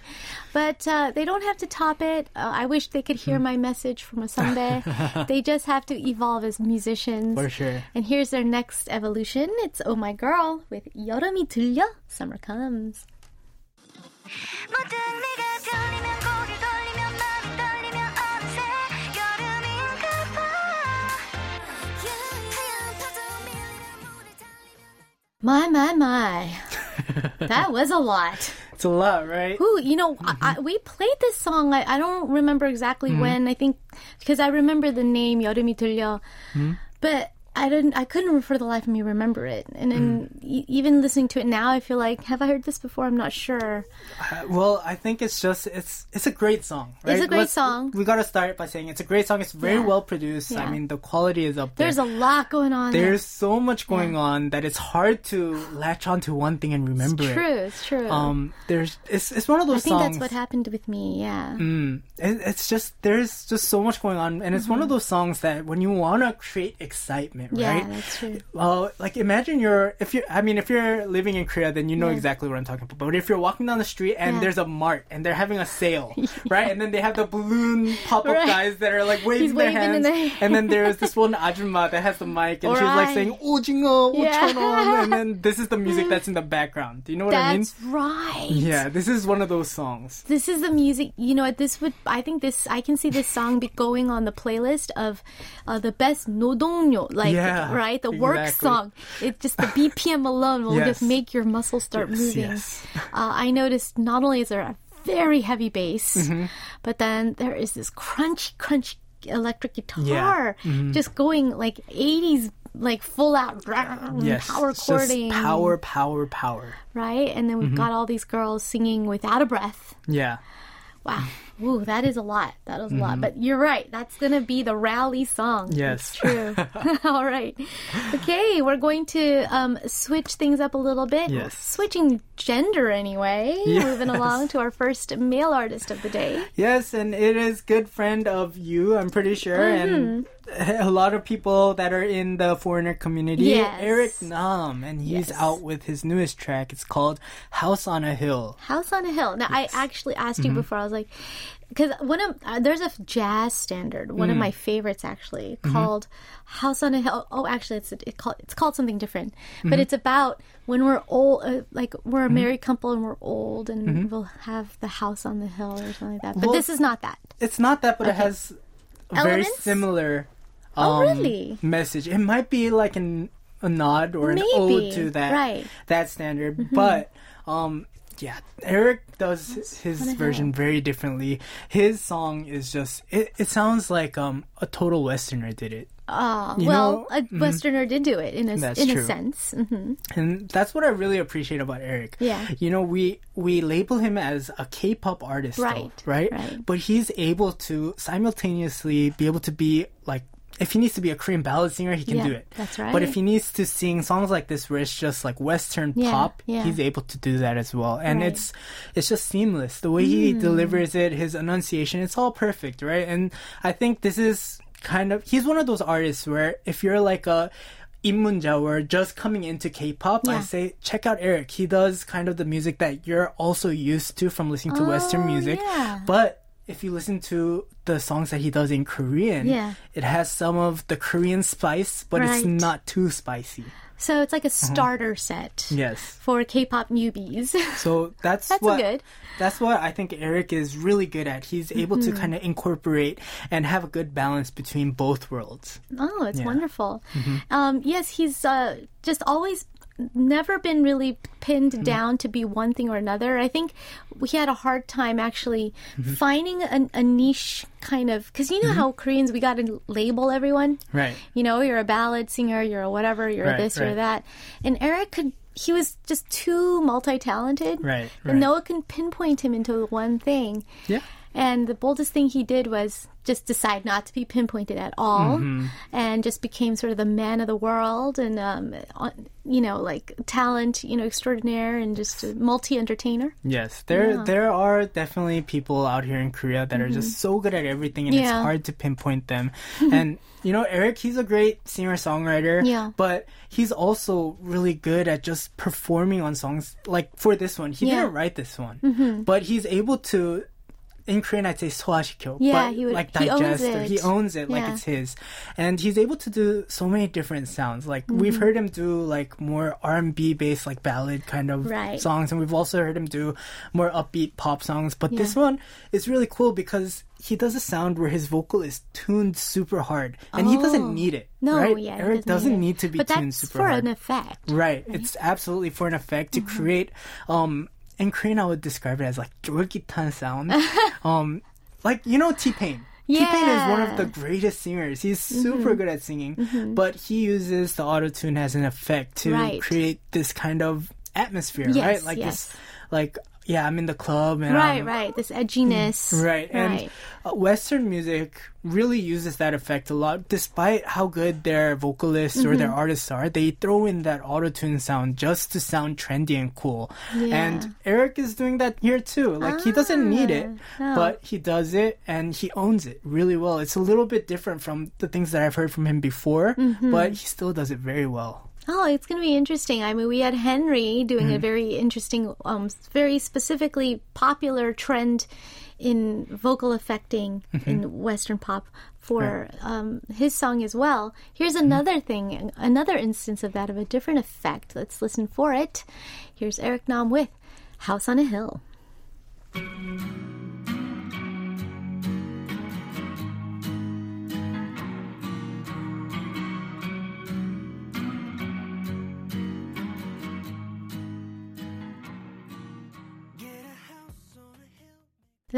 But they don't have to top it. I wish they could hear my message from Asumbe. They just have to evolve as musicians. For sure. And here's their next evolution. It's Oh My Girl with 여름이 들려, Summer Comes. My. That was a lot. It's a lot, right? Ooh, you know, we played this song. I don't remember exactly when. I think because I remember the name 여름이 들려, but I couldn't for the life of me remember it. And then even listening to it now, I feel like, have I heard this before? I'm not sure. Well, I think it's just, it's a great song, right? It's a great song. We got to start by saying it's a great song. It's very well produced. Yeah. I mean, the quality is up there. There's a lot going on. There's so much going on that it's hard to latch onto one thing and remember it. It's true. It's one of those songs. I think that's what happened with me, yeah. It's just, there's just so much going on. And it's one of those songs that when you want to create excitement, right? Yeah, that's true. Well, like, imagine if you're living in Korea, then you know exactly what I'm talking about. But if you're walking down the street and there's a mart and they're having a sale, right? And then they have the balloon pop-up guys that are like waving their hands. And then there's this one ajumma that has the mic, and she's like saying, 오징어, 5,000원. And then this is the music that's in the background. Do you know what I mean? That's right. Yeah, this is one of those songs. This is the music, you know, I can see this song be going on the playlist of the best 노동요, like, right? The work song. It's just the BPM alone will just make your muscles start moving. Yes. I noticed not only is there a very heavy bass, but then there is this crunchy electric guitar just going like 80s, like full out power chording. Just power. Right? And then we've got all these girls singing without a breath. Yeah. Wow. Ooh, that is a lot. That was a lot. But you're right. That's going to be the rally song. Yes. It's true. All right. Okay, we're going to switch things up a little bit. Yes. Switching gender anyway. Yes. Moving along to our first male artist of the day. Yes, and it is good friend of you, I'm pretty sure. Mm-hmm. And a lot of people that are in the foreigner community. Yes. Eric Nam, and he's out with his newest track. It's called House on a Hill. House on a Hill. Now, I actually asked you before, I was like, because there's a jazz standard, one of my favorites actually, called House on a Hill. Oh, actually, it's called something different. But it's about when we're old, like we're a married couple and we're old and we'll have the house on the hill or something like that. But this is not that. It's not that, but it has elements? Very similar message. It might be like a nod or an ode to that that standard. But Eric does his version very differently. His song is just it sounds like a total Westerner did it. A Westerner did do it in a sense. Mm-hmm. And that's what I really appreciate about Eric. Yeah. You know, we label him as a K-pop artist, right? But he's able to simultaneously be able to be like, if he needs to be a Korean ballad singer, he can do it. That's right. But if he needs to sing songs like this where it's just like Western pop, he's able to do that as well. And it's just seamless. The way he delivers it, his enunciation, it's all perfect, right? And I think this is kind of, he's one of those artists where if you're like a 입문자 or just coming into K-pop, I say check out Eric. He does kind of the music that you're also used to from listening to Western music. Yeah. But if you listen to the songs that he does in Korean, it has some of the Korean spice, but it's not too spicy. So it's like a starter set for K-pop newbies. So that's what I think Eric is really good at. He's able to kind of incorporate and have a good balance between both worlds. Oh, it's wonderful. Mm-hmm. Yes, he's just always never been really pinned down to be one thing or another. I think he had a hard time actually finding a niche kind of, because you know how Koreans, we got to label everyone. Right. You know, you're a ballad singer, you're a whatever, you're this, you're that. And Eric he was just too multi-talented. Right. And no one can pinpoint him into one thing. Yeah. And the boldest thing he did was just decide not to be pinpointed at all and just became sort of the man of the world and, you know, like talent, you know, extraordinaire and just a multi-entertainer. Yes, there are definitely people out here in Korea that are just so good at everything and it's hard to pinpoint them. And, you know, Eric, he's a great singer-songwriter, but he's also really good at just performing on songs. Like for this one, he didn't write this one, but he's able to, in Korean, I'd say 소화시켜. Yeah, but he would, like digest. He owns it like it's his. And he's able to do so many different sounds. Like we've heard him do like more R&B based like ballad kind of songs. And we've also heard him do more upbeat pop songs. But this one is really cool because he does a sound where his vocal is tuned super hard. And he doesn't need it. No, Eric doesn't need to be tuned super hard. But that's for an effect. Right. It's absolutely for an effect to create... in Korean, I would describe it as like 쫄깃한 sound. Like, you know, T-Pain. Yeah. T-Pain is one of the greatest singers. He's super good at singing, but he uses the auto-tune as an effect to create this kind of atmosphere, right? Like this, like, yeah, I'm in the club. And this edginess. Right. And Western music really uses that effect a lot. Despite how good their vocalists or their artists are, they throw in that auto-tune sound just to sound trendy and cool. Yeah. And Eric is doing that here too. Like, he doesn't need it, but he does it and he owns it really well. It's a little bit different from the things that I've heard from him before, but he still does it very well. Oh, it's going to be interesting. I mean, we had Henry doing a very interesting, very specifically popular trend in vocal affecting in Western pop for his song as well. Here's another thing, another instance of that, of a different effect. Let's listen for it. Here's Eric Nam with House on a Hill.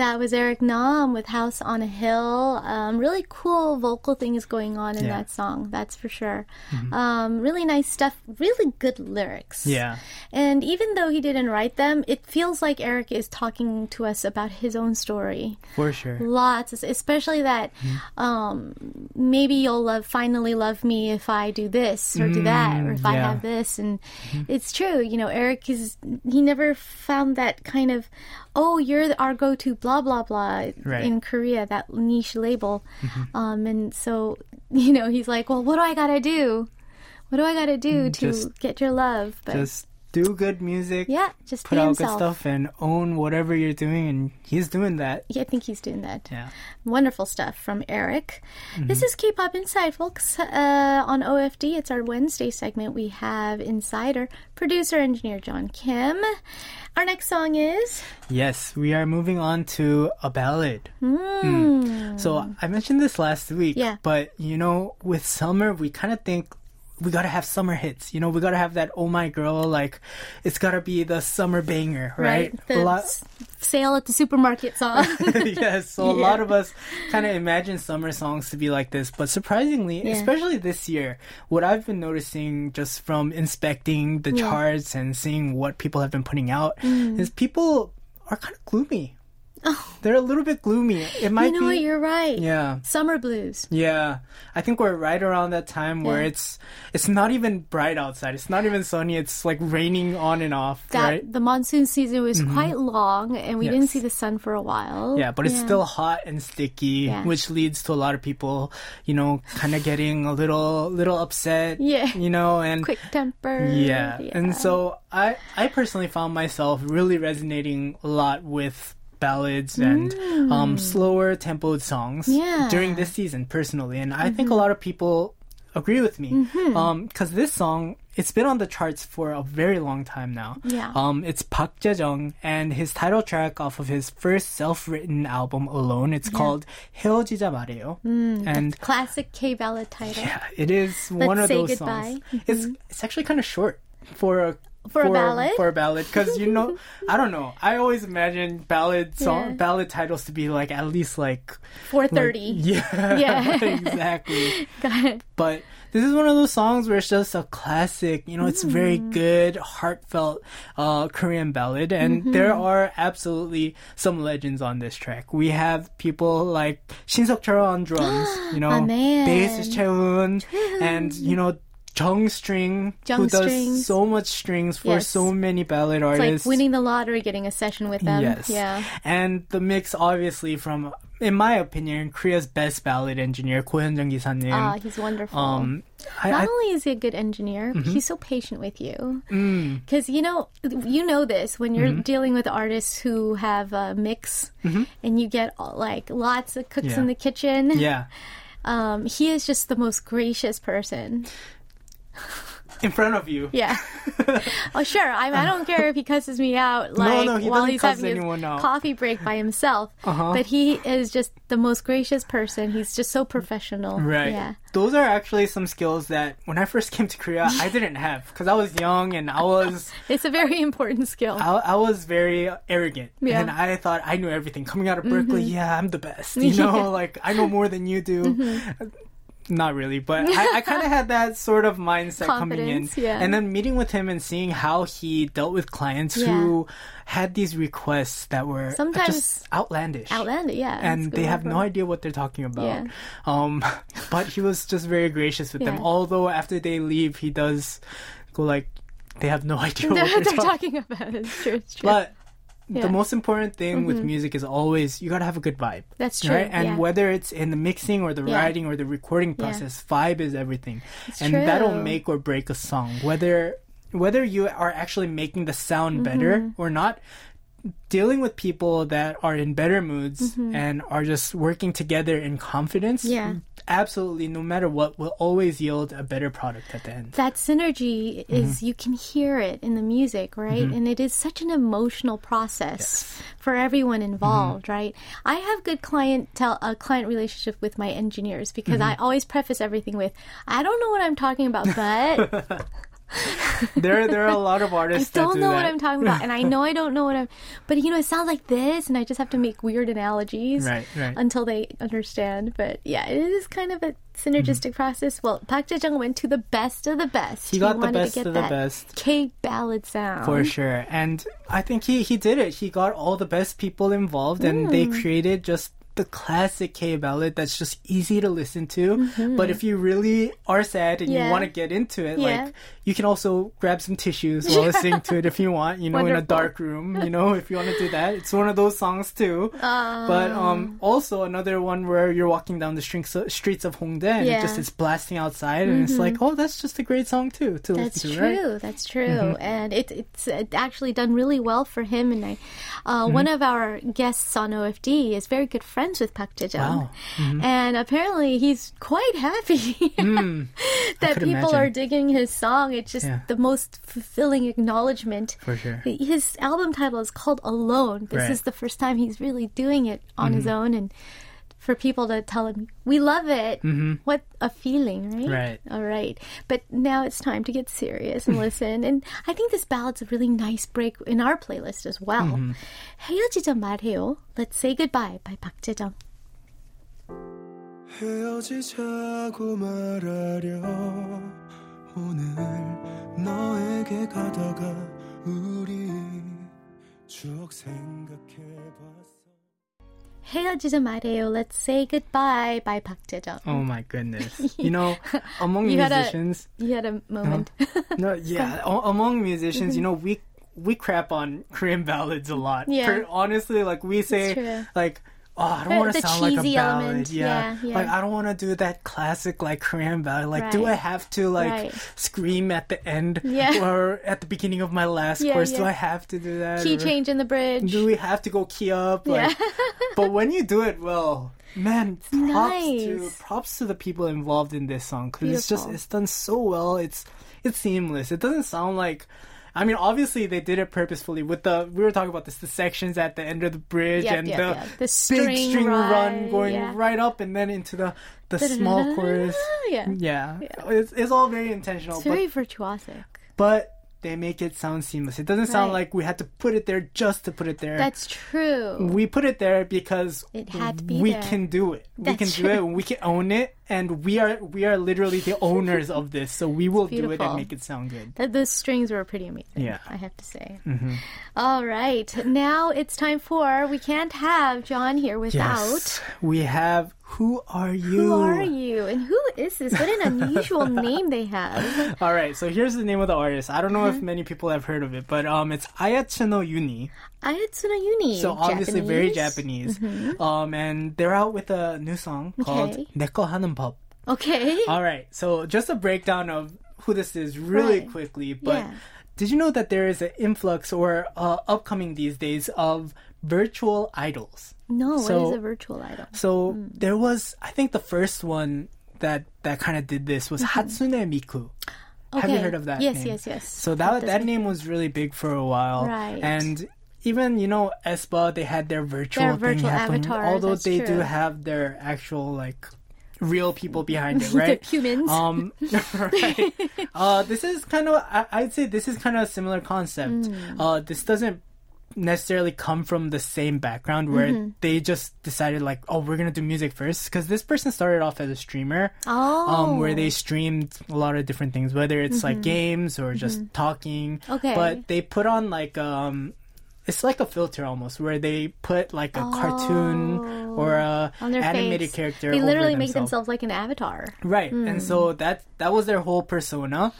That was Eric Nam with House on a Hill. Really cool vocal things going on in that song, that's for sure. Mm-hmm. Really nice stuff, really good lyrics. Yeah. And even though he didn't write them, it feels like Eric is talking to us about his own story. For sure. Lots, especially that maybe you'll finally love me if I do this or do that, or if I have this. And it's true, you know, Eric he never found that kind of, oh, you're our go-to blah, blah, blah in Korea, that niche label. Mm-hmm. And so, you know, he's like, well, what do I gotta do? What do I gotta do to get your love? But just do good music. Yeah, just put out himself. Good stuff and own whatever you're doing. And he's doing that. Yeah, I think he's doing that. Yeah. Wonderful stuff from Eric. Mm-hmm. This is K-Pop Inside, folks. On OFD, it's our Wednesday segment. We have Insider, producer, engineer John Kim. Our next song is? Yes, we are moving on to a ballad. So I mentioned this last week, but, you know, with summer, we kind of think we got to have summer hits. You know, we got to have that Oh My Girl, like, it's got to be the summer banger, right? The sale at the supermarket song. A lot of us kind of imagine summer songs to be like this. But surprisingly, especially this year, what I've been noticing just from inspecting the charts and seeing what people have been putting out is people are kind of gloomy. Oh. They're a little bit gloomy. It might be, what, you're right. Yeah. Summer blues. Yeah. I think we're right around that time where it's not even bright outside. It's not even sunny. It's like raining on and off, right? The monsoon season was quite long, and we didn't see the sun for a while. Yeah, but it's still hot and sticky, which leads to a lot of people, you know, kind of getting a little upset, you know, and quick-tempered. Yeah. And so I personally found myself really resonating a lot with ballads and slower tempoed songs during this season personally, and I think a lot of people agree with me because this song, it's been on the charts for a very long time now. It's Park Jaejung and his title track off of his first self-written album Alone. It's called 헤어지자 말해요. And classic K ballad title. Yeah, it is one of those songs. It's actually kind of short for a ballad because, you know, I don't know, I always imagine ballad song ballad titles to be like at least like 4:30 exactly. Got it. But this is one of those songs where it's just a classic, you know, it's very good, heartfelt Korean ballad. And there are absolutely some legends on this track. We have people like Shin Sok Cheol on drums, you know, bassist Chaeyeon, and, you know, Jung String, who does so much strings for so many ballad artists. It's like winning the lottery, getting a session with them. Yes. Yeah. And the mix, obviously, from, in my opinion, Korea's best ballad engineer, Go Hyun Jung gi San. Ah, he's wonderful. Not only is he a good engineer, he's so patient with you. Because, you know this, when you're dealing with artists who have a mix and you get, like, lots of cooks in the kitchen. Yeah. He is just the most gracious person. In front of you. Yeah. Oh, sure. I don't care if he cusses me out, like, no, while he's having his coffee break by himself. But he is just the most gracious person. He's just so professional. Right. Yeah. Those are actually some skills that when I first came to Korea, I didn't have because I was young and I was... It's a very important skill. I was very arrogant. Yeah. And I thought I knew everything. Coming out of Berkeley, I'm the best. You know, like, I know more than you do. Not really, but I kind of had that sort of mindset coming in. Yeah. And then meeting with him and seeing how he dealt with clients who had these requests that were sometimes just outlandish. And they have no idea what they're talking about. Yeah. But he was just very gracious with them. Although after they leave, he does go like, they have no idea what they're talking about. It's true. But the most important thing with music is always you got to have a good vibe. That's true. Right? And whether it's in the mixing or the writing or the recording process, vibe is everything. It's true. That'll make or break a song. Whether you are actually making the sound better or not, dealing with people that are in better moods and are just working together in confidence, absolutely, no matter what, will always yield a better product at the end. That synergy is, you can hear it in the music, right? And it is such an emotional process for everyone involved, right? I have good client relationship with my engineers because I always preface everything with, I don't know what I'm talking about, but... There are a lot of artists that do that. I don't know what I'm talking about, and I know I don't know what I'm... But, you know, it sounds like this, and I just have to make weird analogies until they understand. But, yeah, it is kind of a synergistic process. Well, Park Jaejung went to the best of the best. He got the best of the best. K-ballad sound. For sure. And I think he did it. He got all the best people involved, and they created just... the classic K-ballad that's just easy to listen to. But if you really are sad and you want to get into it, like, you can also grab some tissues while listening to it if you want, you know, in a dark room, you know, if you want to do that. It's one of those songs too. But also another one where you're walking down the streets of Hongdae and it just is blasting outside and it's like, oh, that's just a great song too to listen to, right? That's true. And it's actually done really well for him. And I, one of our guests on OFD is very good friends with Park Jaejung. And apparently he's quite happy that people are digging his song. It's just the most fulfilling acknowledgement. For sure. His album title is called Alone. This is the first time he's really doing it on his own, and for people to tell him, we love it. What a feeling, right? Right. All right. But now it's time to get serious and listen. And I think this ballad's a really nice break in our playlist as well. 헤어지자 말해요. Let's Say Goodbye by Park Jaejung. 헤어지자고 말하려 오늘 너에게 가다가 우리 추억 생각해봤어. 헤어지자 말해요. Let's Say Goodbye by Park Jaejung. Oh my goodness. You know, among musicians... You had a moment. Among musicians, you know, we crap on Korean ballads a lot. Honestly, like, we say, like... Oh, I don't want to sound like a ballad. Element. Yeah. Like, I don't want to do that classic, like, Korean ballad. Like, do I have to, like, scream at the end or at the beginning of my last chorus? Do I have to do that? Key change in the bridge. Do we have to go key up? Like, but when you do it well... Man, props to the people involved in this song, because it's done so well. It's seamless. It doesn't sound like, I mean, obviously they did it purposefully with we were talking about this, the sections at the end of the bridge and the big string run going right up and then into the small chorus. It's all very intentional. It's very virtuosic. But they make it sound seamless. It doesn't sound like we had to put it there just to put it there. That's true. We put it there because it had to be there. Can do it. That's true. Do it. We can own it. And we are literally the owners of this. So we will do it and make it sound good. Those strings were pretty amazing, I have to say. All right. Now it's time for We Can't Have John Here Without. Yes, we have... Who Are You? Who Are You? And who is this? What an unusual name they have. All right, so here's the name of the artist. I don't know if many people have heard of it, but it's Ayatsuno Yuni. Ayatsuno Yuni. So obviously Japanese. Very Japanese. And they're out with a new song called 내 거 하는 법. Okay. All right, so just a breakdown of who this is really quickly. But did you know that there is an influx or upcoming these days of virtual idols? No, so, what is a virtual idol? So there was, I think the first one that kind of did this was Hatsune Miku. Okay. Have you heard of that name? Yes. So that name was really big for a while. Right. And even, you know, Espa, they had their virtual happening. Avatar, although they do have their actual, like... real people behind it, right? Humans. Right. This is kind of, I'd say this is kind of a similar concept. This doesn't necessarily come from the same background where they just decided like, oh, we're going to do music first. Because this person started off as a streamer where they streamed a lot of different things, whether it's like games or just talking. Okay. But they put on like... it's like a filter almost, where they put like a cartoon or a animated face. Character. They literally make themselves like an avatar, right? And so that was their whole persona,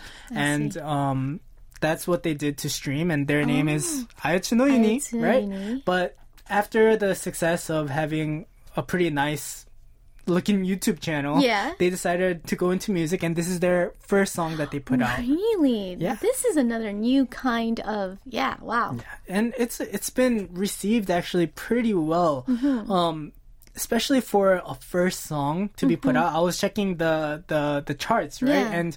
that's what they did to stream. And their name is Ayatsuno Yuni, right? But after the success of having a pretty nice looking YouTube channel, they decided to go into music, and this is their first song that they put out. Really? Yeah. This is another new kind of, wow. Yeah. And it's been received actually pretty well, especially for a first song to be put out. I was checking the charts, right? And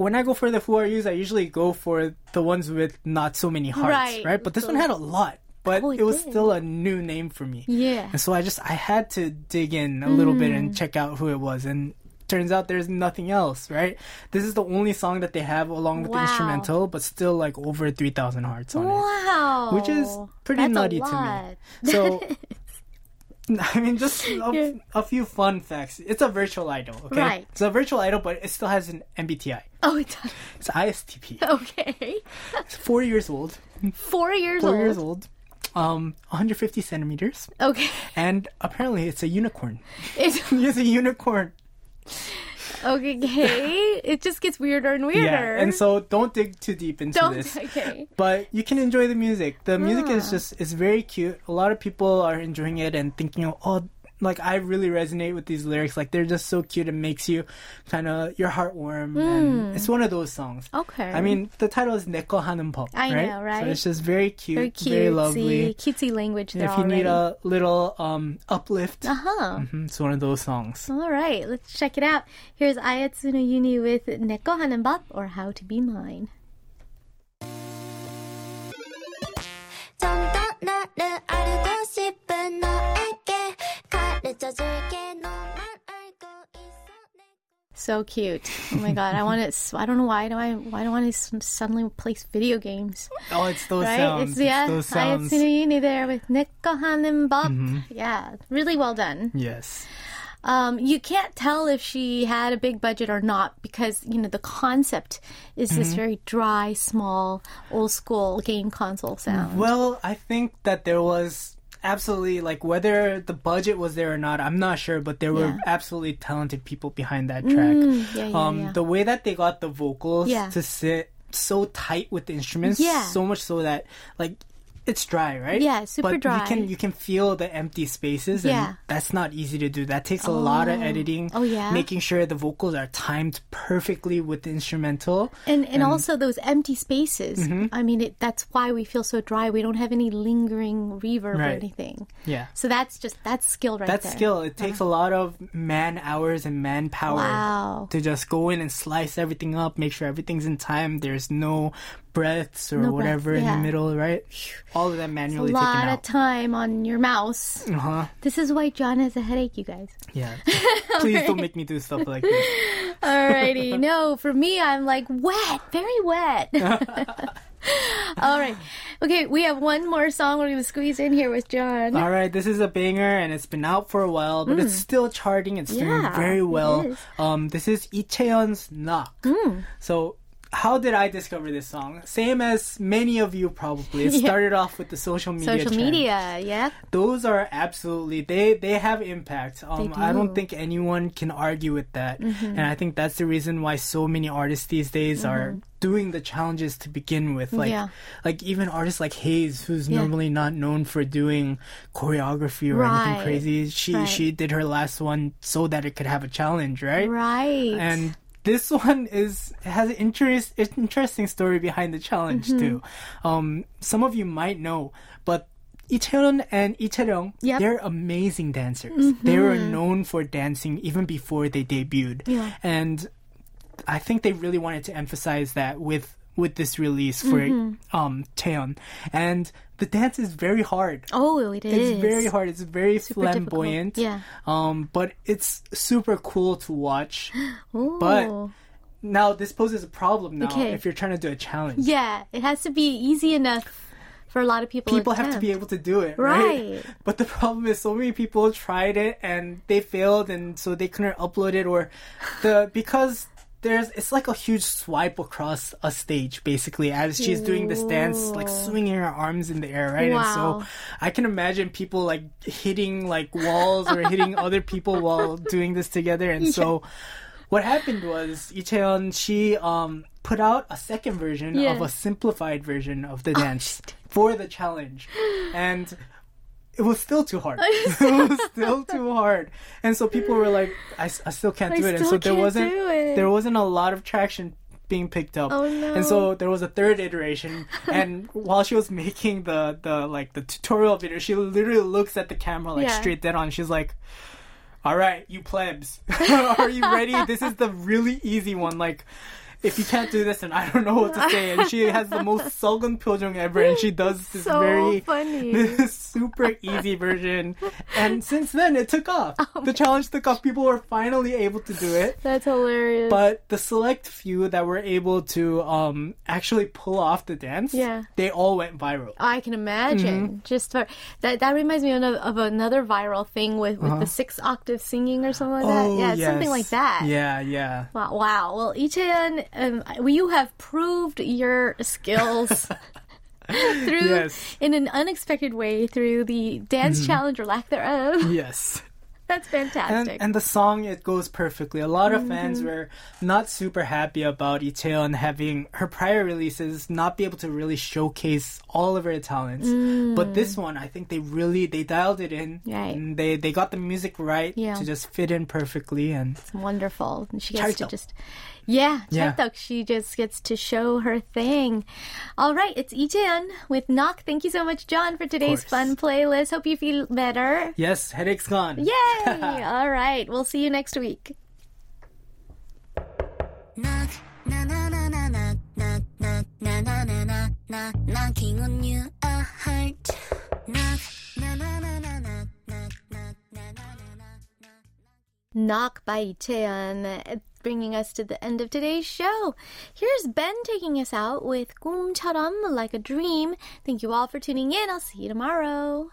when I go for the Who Are Yous, I usually go for the ones with not so many hearts, right? But this one had a lot. But it was still a new name for me. Yeah. And so I had to dig in a little bit and check out who it was. And turns out there's nothing else, right? This is the only song that they have along with the instrumental, but still like over 3,000 hearts on it. Which is pretty nutty to me. So, I mean, just a few fun facts. It's a virtual idol, okay? Right. It's a virtual idol, but it still has an MBTI. Oh, it does. It's ISTP. Okay. It's 4 years old. 4 years old? 4 years old. 150 centimeters. Okay. And apparently it's a unicorn. It's a unicorn. Okay. It just gets weirder and weirder. Yeah, and so don't dig too deep into this. Okay. But you can enjoy the music. The music is just, it's very cute. A lot of people are enjoying it and thinking, oh, like, I really resonate with these lyrics. Like, they're just so cute. It makes you kind of, your heart warm. And it's one of those songs. Okay. I mean, the title is 내 거 하는 법, right? I know, right? So it's just very cute, very lovely. Cutesy language there already. If you need a little uplift, it's one of those songs. All right, let's check it out. Here's Ayatsuno Yuni with 내 거 하는 법, or How to Be Mine. So cute! Oh my god, I want to. I don't know why do I want to suddenly play video games? Oh, it's those sounds. It's those sounds. Ayatsuno Yuni there with 내 거 하는 법. Yeah, really well done. Yes. You can't tell if she had a big budget or not because, you know, the concept is this very dry, small, old school game console sound. Well, I think that there was. Absolutely, like whether the budget was there or not, I'm not sure, but there were absolutely talented people behind that track. The way that they got the vocals to sit so tight with the instruments, so much so that like it's dry, right? Yeah, super dry. But you can feel the empty spaces, and that's not easy to do. That takes a lot of editing. Oh yeah, making sure the vocals are timed perfectly with the instrumental, and also those empty spaces. I mean, that's why we feel so dry. We don't have any lingering reverb or anything. Yeah. So that's skill that's skill. It takes a lot of man hours and manpower to just go in and slice everything up, make sure everything's in time. There's no breaths or whatever in the middle, right? All of them manually taken out. A lot of time on your mouse. This is why John has a headache, you guys. Yeah. Please don't make me do stuff like this. Alrighty. No, for me, I'm like wet, very wet. All right. Okay, we have one more song we're going to squeeze in here with John. All right, this is a banger, and it's been out for a while, but it's still charting. It's doing very well. This is Lee Chaeyeon's Knock. So, how did I discover this song? Same as many of you probably. It started off with the social media trend. Those are absolutely, they have impact. They do. I don't think anyone can argue with that. And I think that's the reason why so many artists these days are doing the challenges to begin with. Like even artists like Hayes, who's normally not known for doing choreography or anything crazy. She did her last one so that it could have a challenge, right? Right. And this one has an interesting story behind the challenge, too. Some of you might know, but Lee Chaeyeon and Lee Chaeryeong, they're amazing dancers. They were known for dancing even before they debuted. And I think they really wanted to emphasize that with this release for Chaeyeon. And the dance is very hard. Oh, it is. It's very hard. It's very flamboyant. But it's super cool to watch. Ooh. But now this poses a problem now if you're trying to do a challenge. Yeah, it has to be easy enough for a lot of people. People have to be able to do it, right? But the problem is so many people tried it and they failed, and so they couldn't upload it because it's like a huge swipe across a stage, basically, as she's doing this dance, like swinging her arms in the air, right? Wow. And so I can imagine people like hitting like walls or hitting other people while doing this together. And so what happened was Lee Chaeyeon, she put out a second version of a simplified version of the dance for the challenge. And it was still too hard. It was still too hard. And so people were like, I still can't do it. And so there wasn't a lot of traction being picked up. Oh, no. And so there was a third iteration, and while she was making the tutorial video, she literally looks at the camera straight dead on. She's like, "All right, you plebs. Are you ready? This is the really easy one. Like if you can't do this, then I don't know what to say. And she has the most sullen 표정 ever, and she does this so very funny. This super easy version. And since then, it took off. The challenge took off. People were finally able to do it. That's hilarious. But the select few that were able to actually pull off the dance, yeah. they all went viral. I can imagine. Mm-hmm. Just for, that reminds me of another viral thing with the 6-octave singing or something like that. Oh, yeah, yes. Something like that. Yeah. Wow. Well, Lee Chaeyeon, you have proved your skills in an unexpected way through the dance challenge or lack thereof. Yes. That's fantastic. And the song, it goes perfectly. A lot of fans were not super happy about Lee Chaeyeon having her prior releases not be able to really showcase all of her talents. But this one, I think they dialed it in. Right. And they got the music right to just fit in perfectly. And it's wonderful. And she gets to just... Yeah, Chaeyeon, she just gets to show her thing. All right, it's Lee Chaeyeon with Knock. Thank you so much, John, for today's fun playlist. Hope you feel better. Yes, headache's gone. Yay! All right, we'll see you next week. Knock, na na na na na na na na na na na knocking on you a heart. Knock, na na na na na na na na na. Knock by Lee Chaeyeon. Bringing us to the end of today's show. Here's Ben taking us out with 꿈처럼, Like a Dream. Thank you all for tuning in. I'll see you tomorrow.